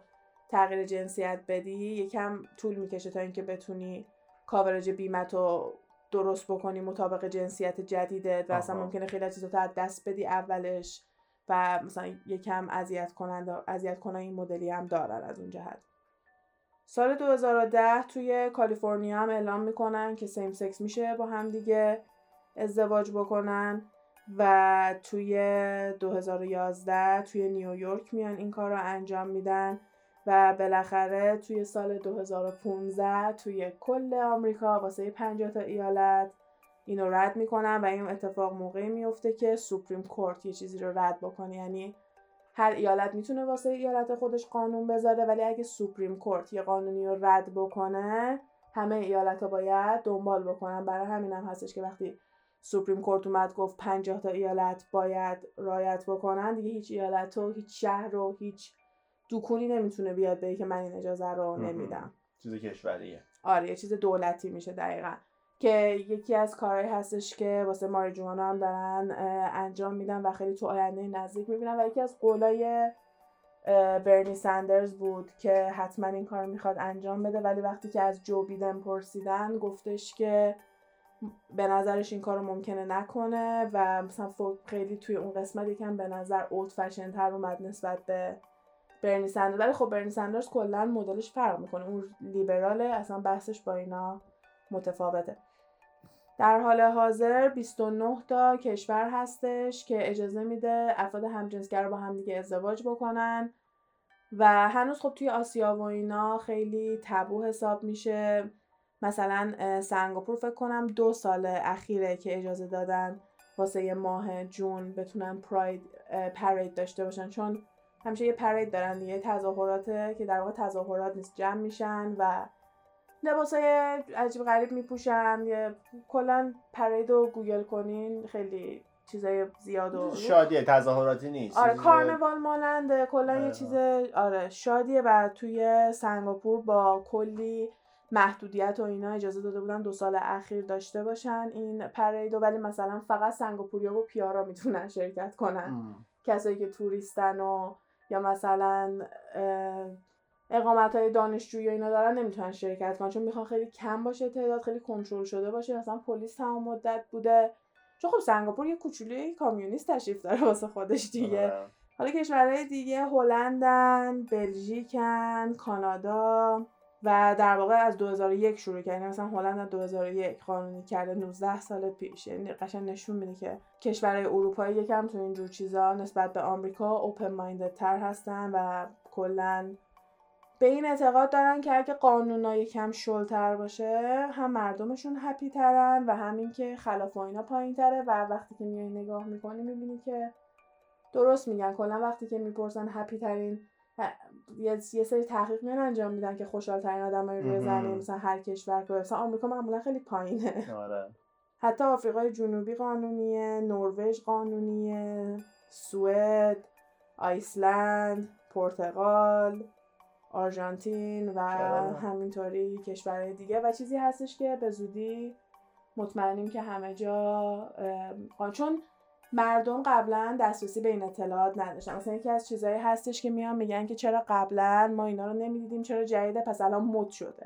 تغییر جنسیت بدی یکم طول میکشه تا اینکه بتونی کاورج بیمت رو درست بکنی مطابق جنسیت جدیدت و آها. اصلا ممکنه خیلی چیزا تا دست بدی اولش و مثلا یکم اذیت کننده اذیت کننده این مدلی هم دارن از اون جهت. سال دو هزار و ده توی کالیفرنیا هم اعلام میکنن که سیم سکس میشه با هم دیگه ازدواج بکنن و توی دو هزار و یازده توی نیویورک میان این کار رو انجام میدن و بالاخره توی سال دو هزار و پانزده توی کل آمریکا واسه پنجاه تا ایالت اینو رد میکنن و این اتفاق موقعی میفته که سوپریم کورت یه چیزی رو رد بکنه، یعنی هر ایالت میتونه واسه ایالت خودش قانون بذاره، ولی اگه سوپریم کورت یه قانونی رو رد بکنه همه ایالت‌ها باید دنبال بکنن. برای همین هم هستش که وقتی سوپریم کورت اومد گفت پنجاه تا ایالت باید رعایت بکنن، دیگه هیچ ایالت و هیچ شهر و هیچ دکونی نمیتونه بیاد بگه که من این اجازه رو نمیدم. چیز کشوریه. آره، یه چیز دولتی میشه دقیقاً. که یکی از کارهایی هستش که واسه ماریجوانا هم دارن انجام میدن و خیلی تو آینده نزدیک میبینن و یکی از قولای برنی ساندرز بود که حتما این کار میخواد انجام بده، ولی وقتی که از جو بیدن پرسیدن گفتش که به نظرش این کارو ممکنه نکنه و مثلا خیلی توی اون قسمت یکم به نظر اولد فشن تر اومد نسبت به برنی ساندرز. ولی خب برنی ساندرز کلا مدلش فرق میکنه، اون لیبراله، اصلا بحثش با اینا متفاوته. در حال حاضر بیست و نه تا کشور هستش که اجازه میده افراد همجنسگرا با همدیگه ازدواج بکنن و هنوز خب توی آسیا و اینا خیلی تابو حساب میشه. مثلا سنگاپور فکر کنم دو سال اخیره که اجازه دادن واسه یه ماه جون بتونن پراید پرید داشته باشن، چون همیشه یه پرید دارن دیگه، تظاهراته که در واقع تظاهرات نیست، جمع میشن و لباسای عجیب غریب میپوشن. یه کلا پریدو گوگل کنین خیلی چیزای زیاد و شادیه، تظاهراتی نیست، آره کارنوال ماننده، کلا یه چیز آره شادیه و توی سنگاپور با کلی محدودیت و اینا اجازه داده بودن دو سال اخیر داشته باشن این پریدو، ولی مثلا فقط سنگاپوریا و پیارا میتونن شرکت کنن. ام. کسایی که توریستن و یا مثلا اقامت‌های دانشجویی اینا دارن نمیتونن شرکت کنن، چون میخوان خیلی کم باشه تعداد، خیلی کنترل شده باشه، مثلا پلیس تمام مدت بوده، چون خب سنگاپور یه کوچولوی کامیونیست تشریف داره واسه خودش دیگه. آه. حالا کشورهای دیگه هلندن، بلژیکن، کانادا و در واقع از دو هزار و یک شروع کردن. مثلا هلند از دو هزار و یک قانونی کرده، نوزده سال پیش. یعنی قشنگ نشون میده که کشورهای اروپایی یکم تو این جور چیزا نسبت به آمریکا اوپن مایندتر هستن و کلاً به این اعتقاد دارن که اگه قانونا یکم شلتر باشه هم مردمشون هپی ترن و همین که خلاف اینا پایین تره. و وقتی که میای نگاه میکنی میبینی که درست میگن. کلا وقتی که میپرسن هپی ترین یه سری تحقیق میان انجام میدن که خوشحال ترین آدمای روی زمین مثلا هر کشور که مثلا آمریکا معمولا خیلی پایینه. آره. حتی آفریقای جنوبی قانونیه، نروژ قانونیه، سوئد، آیسلند، پرتغال، آرژانتین و همینطوری کشورهای دیگه. و چیزی هستش که به زودی مطمئنیم که همه جا، چون مردم قبلا دسترسی به این اطلاعات نداشتن. مثلا یکی از چیزایی هستش که میان میگن که چرا قبلا ما اینا رو نمیدیدیم، چرا جدیده، پس الان مد شده.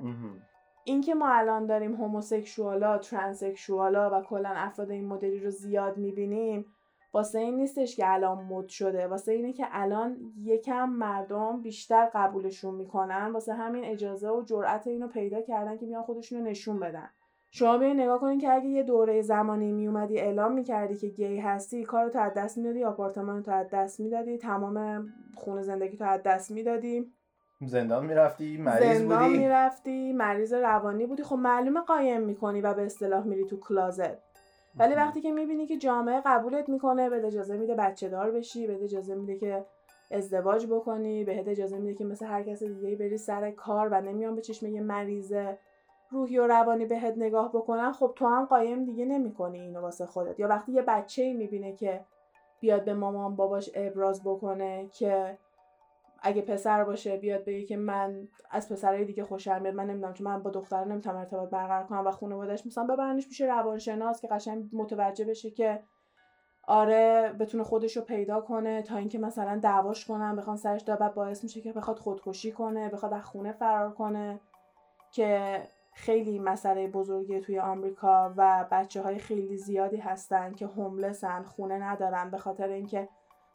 این که ما الان داریم هوموسکشوالا، ترانسکشوالا و کلا افراد این مدلی رو زیاد میبینیم واسه این نیستش که الان مد شده، واسه اینه که الان یکم مردم بیشتر قبولشون میکنن، واسه همین اجازه و جرأت اینو پیدا کردن که بیان خودشونو نشون بدن. شما بیاین نگاه کنین که اگه یه دوره زمانی میومدی اعلام میکردی که گی هستی، کارو تو از دست میدادی، آپارتمانو تو از دست میدادی، تمام خونه زندگی تو از دست میدادی، زندان میرفتی، مریض بودی، زندان میرفتی، مریض روانی بودی. خب معلومه قایم میکنی و به اصطلاح میری تو کلازت. ولی وقتی که میبینی که جامعه قبولت میکنه، بهت اجازه میده بچه دار بشی، بهت اجازه میده که ازدواج بکنی، بهت اجازه میده که مثل هر کس دیگه‌ای بری سر کار و نمیان به چشم یه مریض روحی و روانی بهت نگاه بکنن، خب تو هم قایم دیگه نمیکنی اینو واسه خودت. یا وقتی یه بچه‌ای میبینه که بیاد به مامان باباش ابراز بکنه که اگه پسر باشه بیاد بگه که من از پسرای دیگه خوشم میاد، من نمیدونم چون من با دخترا نمیتونم ارتباط برقرار کنم، و خانواده‌اش مثلا ببرنش میشه روانشناس که قشنگ متوجه بشه که آره بتونه خودش رو پیدا کنه، تا اینکه مثلا دعواش کنن بخوان سرش دعوا، باعث میشه که بخواد خودکشی کنه، بخواد از خونه فرار کنه، که خیلی مسئله بزرگی توی آمریکا و بچه‌های خیلی زیادی هستن که هوملسن، خونه ندارن، به خاطر اینکه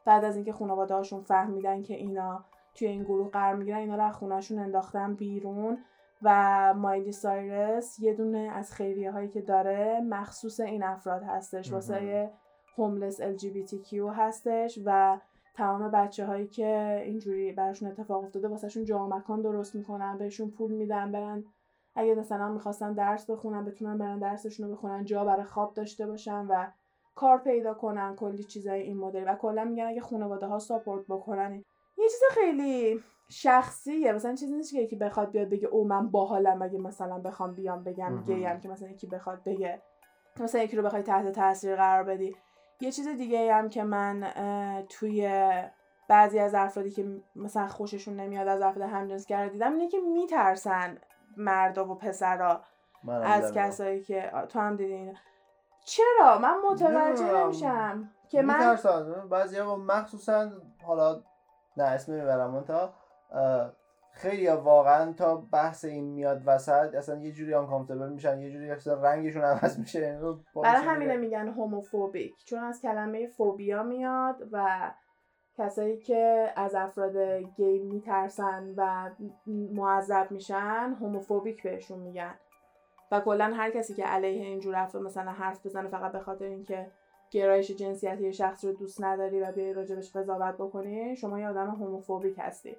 بعد از اینکه خانواده‌هاشون فهمیدن که اینا توی این گروه قرار میگیرن، اینا رو از خونه‌شون انداختن بیرون. و مایلی سایرس یه دونه از خیریه هایی که داره مخصوص این افراد هستش، واسه هوملس ال جی بی تی کیو هستش و تمام بچه هایی که اینجوری براشون اتفاق افتاده واسهشون جا و مکان درست میکنن، بهشون پول میدن برن، اگه مثلا میخواستن درس بخونن بتونن برن درسشون رو بخونن، جا برای خواب داشته باشن و کار پیدا کنن، کلی چیزای این مدل. و کلا میگن اگه خانواده ها ساپورت بکنن. یه چیز خیلی شخصیه، مثلا چیزی نیست که یکی بخواد بیاد بگه او من باحالم، اگه مثلا بخوام بیام بگم گیم، که مثلا یکی بخواد بگه مثلا یکی رو بخوای تحت تاثیر قرار بدی. یه چیز دیگه هم که من توی بعضی از افرادی که مثلا خوششون نمیاد از افراد همجنسگرا دیدم اینه که میترسن مردا و پسرا از کسایی که تو هم دیدین. چرا من متوجه نمیشم که من میترسن بعضی‌ها، مخصوصا حالا نه اسم میبرم اون تا خیلی واقعا تا بحث این میاد وسط اصلا یه جوری آنکامفورتبل میشن، یه جوری اصلا رنگشون عوض میشه. برای همینه میگن هوموفوبیک، چون از کلمه فوبیا میاد و کسایی که از افراد گی میترسن و معذب میشن هوموفوبیک بهشون میگن. و کلا هر کسی که علیه اینجور افراد مثلا حرف بزنه فقط به خاطر اینکه گرایش جنسیتی شخص رو دوست نداری و بیای راجبش قضاوت بکنی، شما یه آدم هوموفوبیک هستی.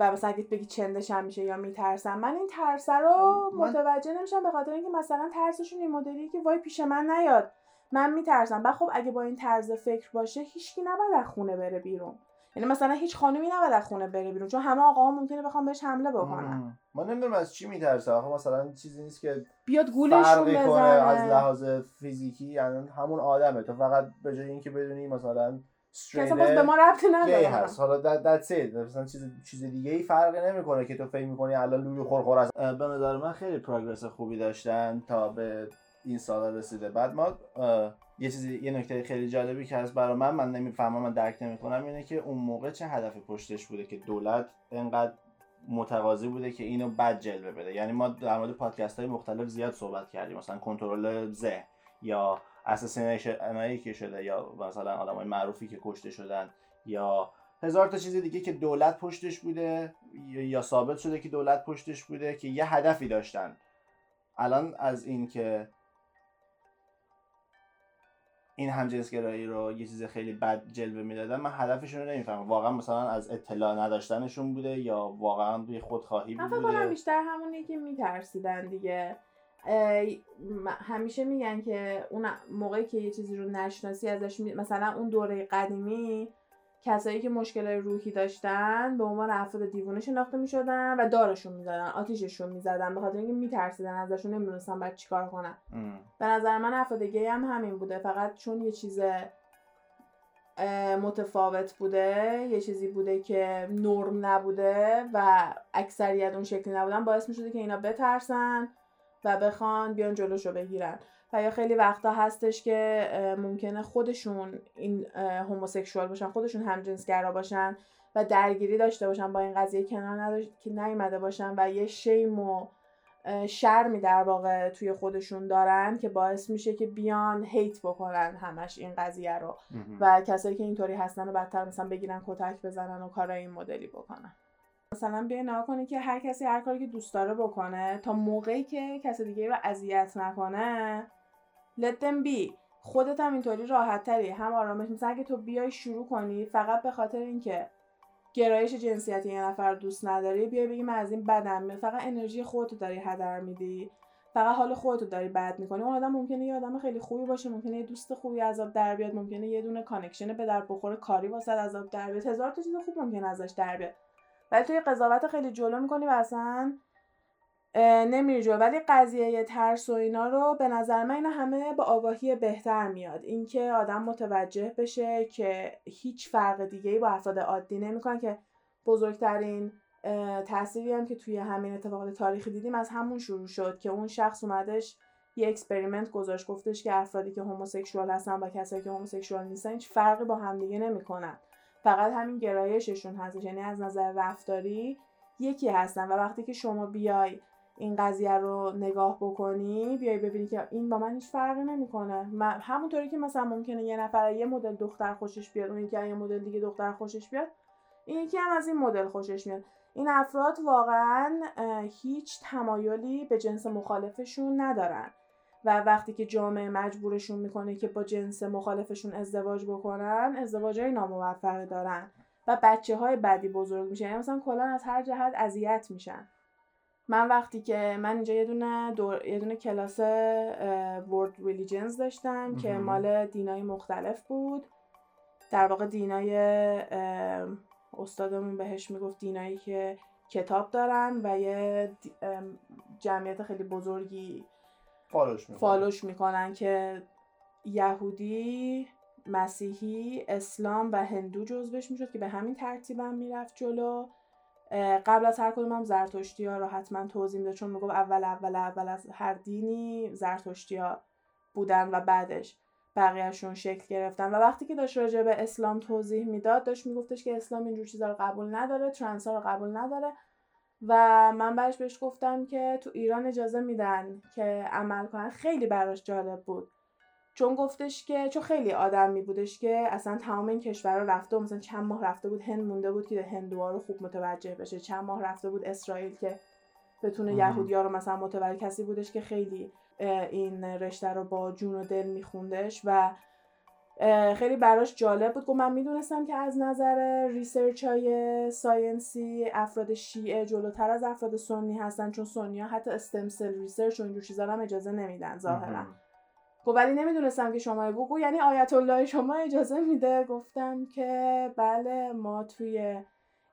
و مثلا اگه بگی چندش هم میشه یا میترسم، من این ترس رو متوجه نمیشم به خاطر اینکه مثلا ترسشون این مدلیه که وای پیش من نیاد، من میترسم. بعد خب اگه با این طرز فکر باشه هیچکی نباید از خونه بره بیرون، یعنی مثلا هیچ خانومی نباید از خونه بره بیرون، چون همه آقاها ممکنه بخوام بهش حمله بکنن. من نمیدونم از چی میترسه آخه، مثلا چیزی نیست که بیاد گولشون بزنه از لحاظ فیزیکی، یعنی همون آدمه، تو فقط به جای اینکه بدونی مثلا استریت به ما ربطی نداره هست، حالا دتس ایت، مثلا چیز چیز دیگه ای فرقی نمیکنه که تو فکر میکنی الان لولو خورخور است. به نظر من خیلی پروگرس خوبی داشتن تا به این سالا رسیده. بعد ما یه چیزی یه نکته خیلی جالبی که هست برای من، من نمیفهمم، من درک نمیکنم، اینه که اون موقع چه هدف پشتش بوده که دولت اینقدر متقاضی بوده که اینو بد جلوه بده. یعنی ما در مورد پادکست های مختلف زیاد صحبت کردیم، مثلا کنترل ذهن یا اساسینیشنایی که شده یا مثلا آدمای معروفی که کشته شدن یا هزار تا چیز دیگه که دولت پشتش بوده یا ثابت شده که دولت پشتش بوده که یه هدفی داشتن. الان از این که این همجنسگرایی رو یه چیز خیلی بد جلوه میدادن، من هدفشون رو نمیفهمم واقعا، مثلا از اطلاع نداشتنشون بوده یا واقعا روی خودخواهی بوده. من فکر کنم بیشتر همونیه که میترسیدن دیگه. همیشه میگن که اون موقعی که یه چیزی رو نشناسی ازش می... مثلا اون دوره قدیمی کسایی که مشکلای روحی داشتن به عنوان افراد دیوونه شناخته میشدن و دارشون میزدن، آتیششون میزدن، به خاطر اینکه میترسیدن ازشون، نمیدونستن بعد چیکار کنن. ام. به نظر من افراد گی هم همین بوده، فقط چون یه چیز متفاوت بوده، یه چیزی بوده که نرم نبوده و اکثریت اون شکلی نبودن، باعث میشده که اینا بترسن و بخوان بیان جلوشو بگیرن. و یا خیلی وقتا هستش که ممکنه خودشون این هوموسکشوال باشن، خودشون همجنسگرا باشن و درگیری داشته باشن با این قضیه، کنار نداشت که نیومده باشن و یه شیم و شرمی در واقع توی خودشون دارن که باعث میشه که بیان هیت بکنن همش این قضیه رو و کسایی که اینطوری هستن رو بدتر مثلا بگیرن، کتک بزنن و کارای این مدلی بکنن. مثلا بیاین نگاه کنید که هر کسی هر کاری که دوست داره بکنه تا موقعی که کسی دیگه رو اذیت نکنه، let them be. خودت هم اینطوری راحت‌تری، هم آرامش. مثلا اگه تو بیای شروع کنی فقط به خاطر اینکه گرایش جنسیتی یه نفر دوست نداری، بیای بگی من از این بدم میاد، فقط انرژی خودتو داری هدر میدی، فقط حال خودتو داری بد میکنی. اون آدم ممکنه یه آدم خیلی خوبی باشه، ممکنه یه دوست خوبی عذاب در بیاد، ممکنه یه دونه کانکشن به در بخوره کاری واسه عذاب در بیاد، هزار تا چیز خوب ممکنه ازش در بیاد. ولی توی قضاوت خیلی جلو میکنی و اصلا نمیری جلو. ولی قضیه ترس و اینا رو به نظر من اینا همه با آگاهی بهتر میاد، اینکه آدم متوجه بشه که هیچ فرق دیگه‌ای با افراد عادی نمیکنه، که بزرگترین تأثیری هم که توی همین اتفاقات تاریخی دیدیم از همون شروع شد که اون شخص اومدش یه اکسپریمنت گذاشت، گفتش که افرادی که هوموسکشوال هستن با کسایی که هوموسکشوال نیستن هیچ فرقی با همدیگه نمیکنن، فقط همین گرایششون هست، یعنی از نظر رفتاری یکی هستن. و وقتی که شما بیای این قضیه رو نگاه بکنی، بیای ببینی که این با من هیچ فرقی نمیکنه، من همونطوری که مثلا ممکنه یه نفر یه مدل دختر خوشش بیاد، اون یکی یه مدل دیگه دختر خوشش بیاد، این یکی هم از این مدل خوشش میاد، این افراد واقعا هیچ تمایلی به جنس مخالفشون ندارن و وقتی که جامعه مجبورشون میکنه که با جنس مخالفشون ازدواج بکنن، ازدواجای ناموفق دارن و بچه‌های بعدی بزرگ میشن، یعنی مثلا کلا از هر جهت اذیت میشن. من وقتی که من اینجا یه دونه دور... یه دونه کلاس World Religions داشتم که مال دینای مختلف بود، در واقع دینای استادمون بهش میگفت دینایی که کتاب دارن و یه جمعیت خیلی بزرگی فالوش میکنن, فالوش میکنن که یهودی، مسیحی، اسلام و هندو جزوش میشد که به همین ترتیب هم میرفت جلو. قبل از هر کدوم هم زرتشتی‌ها رو حتما توضیح میده، چون میگفت اول اول اول از هر دینی زرتشتی‌ها بودن و بعدش بقیه‌شون شکل گرفتن. و وقتی که داشت راجع به اسلام توضیح میداد، داشت میگفتش که اسلام اینجور چیزا رو قبول نداره، ترنس‌ها رو قبول نداره. و من برش بهش گفتم که تو ایران اجازه میدن که عمل کنن. خیلی براش جالب بود، چون گفتش که چون خیلی آدمی بودش که اصلا تمام این کشورها رفته، مثلا چند ماه رفته بود هند، مونده بود که هندوها رو خوب متوجه بشه، چند ماه رفته بود اسرائیل که بتونه یهودی‌ها رو مثلا متوجه. کسی بودش که خیلی این رشته رو با جون و دل میخوندش و خیلی براش جالب بود. گفت من میدونستم که از نظر ریسرچ های ساینسی افراد شیعه جلوتر از افراد سنی هستن، چون سنی ها حتی استم سل ریسرچ و اینجور چیزا هم اجازه نمیدن ظاهرا. گفت ولی نمیدونستم که شما بگو یعنی آیت الله شما اجازه میده. گفتم که بله، ما توی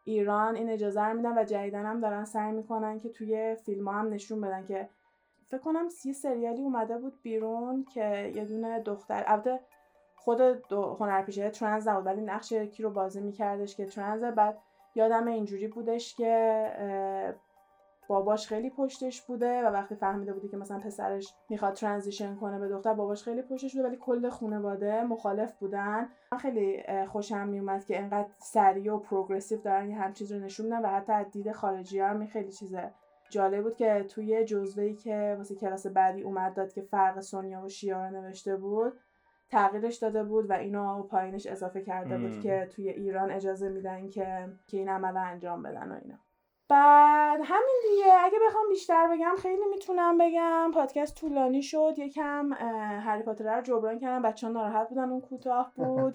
ایران این اجازه رو میدن و جدیدن هم دارن سعی میکنن که توی فیلم ها هم نشون بدن. که فکر کنم یه سریالی اومده بود بیرون که یه دونه دختر، البته خود هنرپیشه ترنس نبود ولی نقش کی رو بازی میکردش که ترنس. بعد یادم اینجوری بودش که باباش خیلی پشتش بوده و وقتی فهمیده بوده که مثلا پسرش میخواد ترانزیشن کنه به دختر، باباش خیلی پشتش بوده ولی کل خانواده مخالف بودن. من خیلی خوشم میومد که اینقدر سریع و پروگرسیو دارن یه همچین چیزی رو نشون میدن و حتی از دید خارجی‌ها هم خیلی چیزه. جالب بود که توی جزوه‌ای که واسه کلاس بعدی اومد داد که فرق سنی و شیعه نوشته بود، تغییرش داده بود و اینو پایینش اضافه کرده بود که توی ایران اجازه میدن که که این عملا انجام بدن و اینا. بعد همین دیگه، اگه بخوام بیشتر بگم خیلی میتونم بگم. پادکست طولانی شد، یکم هری پاتر رو جبران کردم، بچه‌ها ناراحت بودن اون کوتاه بود.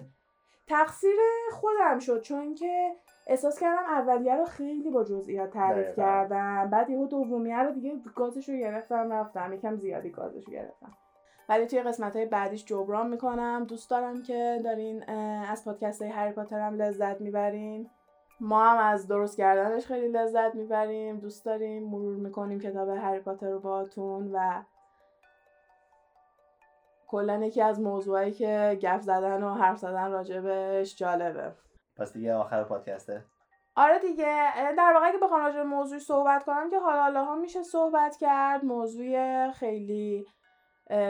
تقصیر خودم شد چون که احساس کردم اولیه رو خیلی با جزئیات تعریف کردم، بعد یهو دومیه رو دیگه گازش رو گرفتم رفتم، یکم زیادی گازش رو گرفتم، ولی توی قسمت‌های بعدیش جبران میکنم. دوست دارم که دارین از پادکست‌های هری پاتر هم لذت میبرین، ما هم از درست کردنش خیلی لذت میبریم. دوست داریم مرور میکنیم کتاب هری پاتر رو باهاتون و کلا یکی از موضوعایی که گپ زدن و حرف زدن راجبش جالبه. پس دیگه آخر پادکسته؟ آره دیگه، در واقع اگه بخوام راجع به موضوعی صحبت کنم که حالا حالا ها میشه صحبت کرد، موضوع خیلی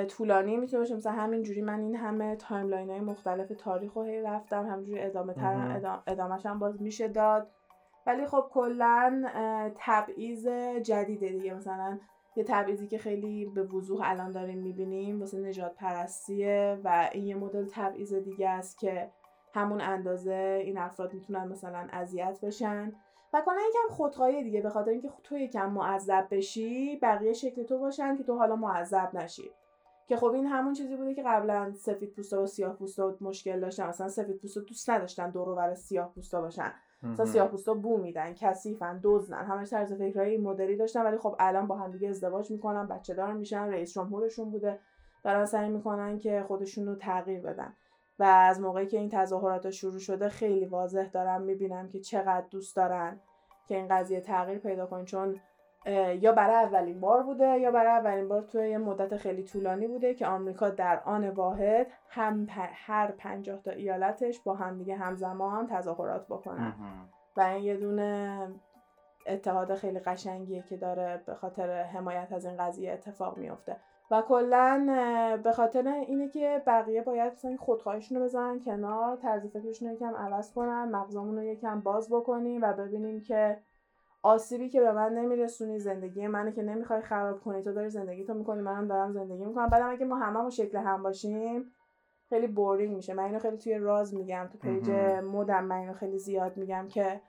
طولانی میتونه باشه. مثلا همینجوری من این همه تایملاین های مختلف تاریخ رو هی رفتم، همینجوری ادامه تر ادام... ادامهش هم باز میشه داد، ولی خب کلن تبعیض جدیده دیگه. مثلا یه تبعیضی که خیلی به وضوح الان داریم میبینیم واسه نجات پرستیه و این یه مدل تبعیض دیگه است که همون اندازه این افراد میتونن مثلا اذیت بشن و کنه یکم خودخواهی دیگه، به خاطر اینکه تو یکم معذب بشی بقیه شکل تو باشن که تو حالا معذب نشی. که خب این همون چیزی بوده که قبلا سفیدپوستا و سیاه‌پوستا مشکل داشتن، مثلا سفیدپوستا دوست نداشتن دور و بر سیاه‌پوستا باشن، مثلا سیاه‌پوستا بو میدن، کثیفن، دزدن، همش طرز فکرای این مدلی داشتن. ولی خب الان با هم دیگه ازدواج میکنن، بچه‌دار میشن، رئیس جمهورشون بوده، دارن سعی میکنن که خودشون رو تغییر بدن. و از موقعی که این تظاهرات شروع شده خیلی واضح دارم میبینم که چقدر دوست دارن که این قضیه تغییر پیدا کنه، چون یا برای اولین بار بوده یا برای اولین بار توی یه مدت خیلی طولانی بوده که آمریکا در آن واحد هم پ... هر پنجاه تا ایالتش با هم دیگه همزمان تظاهرات بکنن و این یه دونه اتحاد خیلی قشنگیه که داره به خاطر حمایت از این قضیه اتفاق میفته. و کلا به خاطر اینه که بقیه باید مثلا خودخواهیشون رو بزنن کنار، طرز فکرشون رو یکم عوض کنن، مغزمون رو یکم باز بکنیم و ببینیم که آسیبی که به من نمیرسونی، زندگی منه که نمیخوای خراب کنی، تو داری زندگیتو میکنی، منم دارم زندگی میکنم. بعدم اگه ما هممون شکل هم باشیم خیلی بورینگ میشه. من اینو خیلی توی راز میگم، تو پیج مودم من اینو خیلی زیاد میگم که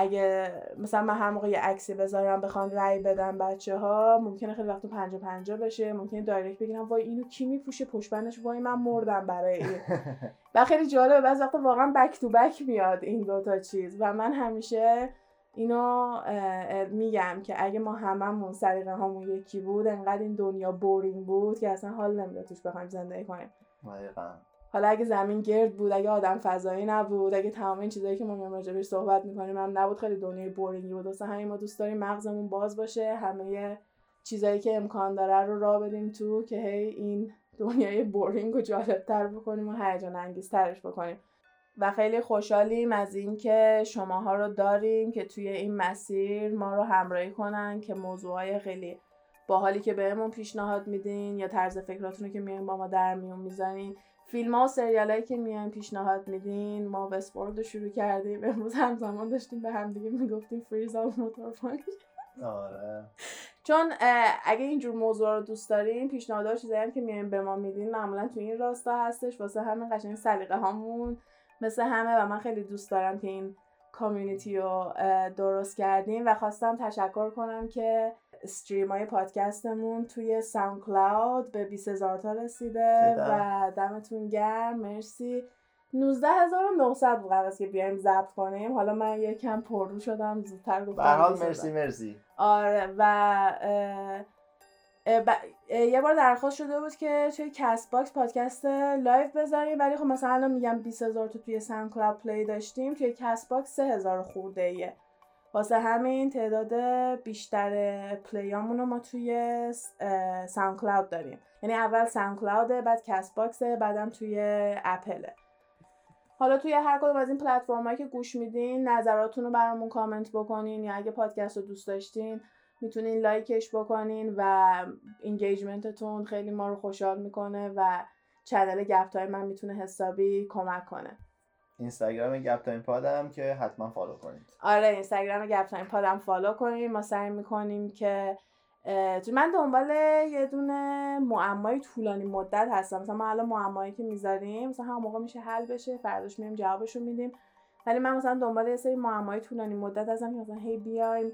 اگه مثلا من هر موقع یه عکسی بذارم بخوام رای بدم بچه‌ها، ممکنه خیلی وقت پنجاه پنجاه بشه، ممکنه دایرکت بگیرم وای اینو کی میپوشه پشتبندش، وای من مردم برای این. و خیلی جالبه بعضی وقتا واقعا بک تو بک میاد این دوتا چیز. و من همیشه اینو میگم که اگه ما هممون سلیقه هامون یکی بود، انقدر این دنیا بورینگ بود که اصلا حال نمیداد توش بخوایم زندگی کنیم. واقعا حالا اگه زمین گرد بود، اگه آدم فضایی نبود، اگه تمام این چیزایی که ما میام راجع بهش صحبت میکنیم هم نبود، خیلی دنیای بورینگی بود. واسه همین ما دوست داریم مغزمون باز باشه، همه چیزایی که امکان داره رو راه بدیم تو که هی این دنیای بورینگ رو جالب‌تر بکنیم و هیجان انگیزترش بکنیم. و خیلی خوشحالیم از این که شماها رو داریم که توی این مسیر ما رو همراهی کنن، که موضوعای خیلی باحالی که بهمون پیشنهاد میدین یا طرز فکراتون رو که میایم با ما در میون میذارین، فیلم‌ها و سریالایی که میایم پیشنهاد میدین. ما وست‌ورلد رو شروع کردیم، امروز همزمان داشتیم به هم دیگه میگفتیم فریز آل موتورفانک. آره. چون اگه اینجور موضوعا رو دوست دارین، پیشنهادها چیزایی هم که میایم به ما میدین معمولا تو این راستا هستش. واسه همین قشنگ سلیقه هامون مثل همه، و من خیلی دوست دارم که این کامیونیتی رو درست کردیم. و خواستم تشکر کنم که استریم های پادکستمون توی ساوند کلاود به بیست هزار تا رسیده و دمتون گرم، مرسی. نوزده هزار و نهصد بود قبل که بیایم ضبط کنیم، حالا من یکم پررو شدم زودتر گفتم. به هر حال مرسی مرسی. آره. و اه ب... یه بار درخواست شده بود که توی کست باکس پادکست لایو بذاریم، ولی خب مثلا الان میگم بیست هزار تو توی ساوند کلاود پلی داشتیم، توی کست باکس سه هزار خورده ایه. واسه همین تعداد بیشتر پلیامونو ما توی ساوند کلاود داریم، یعنی اول ساوند کلاوده، بعد کست باکسه، بعدم توی اپله. حالا توی هر کدوم از این پلتفرم‌هایی که گوش میدین نظراتتون رو برامون کامنت بکنین، یا اگه پادکست رو دوست داشتین میتونین لایکش بکنین و انگیجمنتتون خیلی ما رو خوشحال میکنه و چنل گپ تایم من میتونه حسابی کمک کنه. اینستاگرام گپ تایم پادم که حتما فالو کنید. آره، اینستاگرام گپ تایم پادم فالو کنید. ما سعی میکنیم که من دنبال یه دونه معمای طولانی مدت هستم، مثلا ما الان معمایی که میذاریم مثلا هم موقع میشه حل بشه، فرداش میایم جوابش رو میدیم، ولی من مثلا دنبال یه سری معمای طولانی مدت هستم که مثلا هی بیایم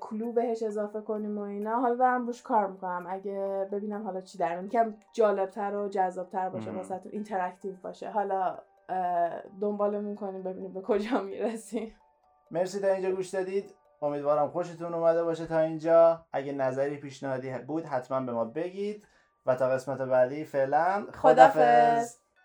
کلو بهش اضافه کنیم و اینا. حالا دارم روش کار میکنم، اگه ببینم حالا چی در میاد که جالبتر و جذابتر باشه واسهتون، اینتراکتیو باشه. حالا دنبالمون کنیم ببینیم به کجا میرسیم. مرسی تا اینجا گوش دادید، امیدوارم خوشتون اومده باشه تا اینجا. اگه نظری پیشنهادی بود حتما به ما بگید و تا قسمت بعدی فعلا خدافظ.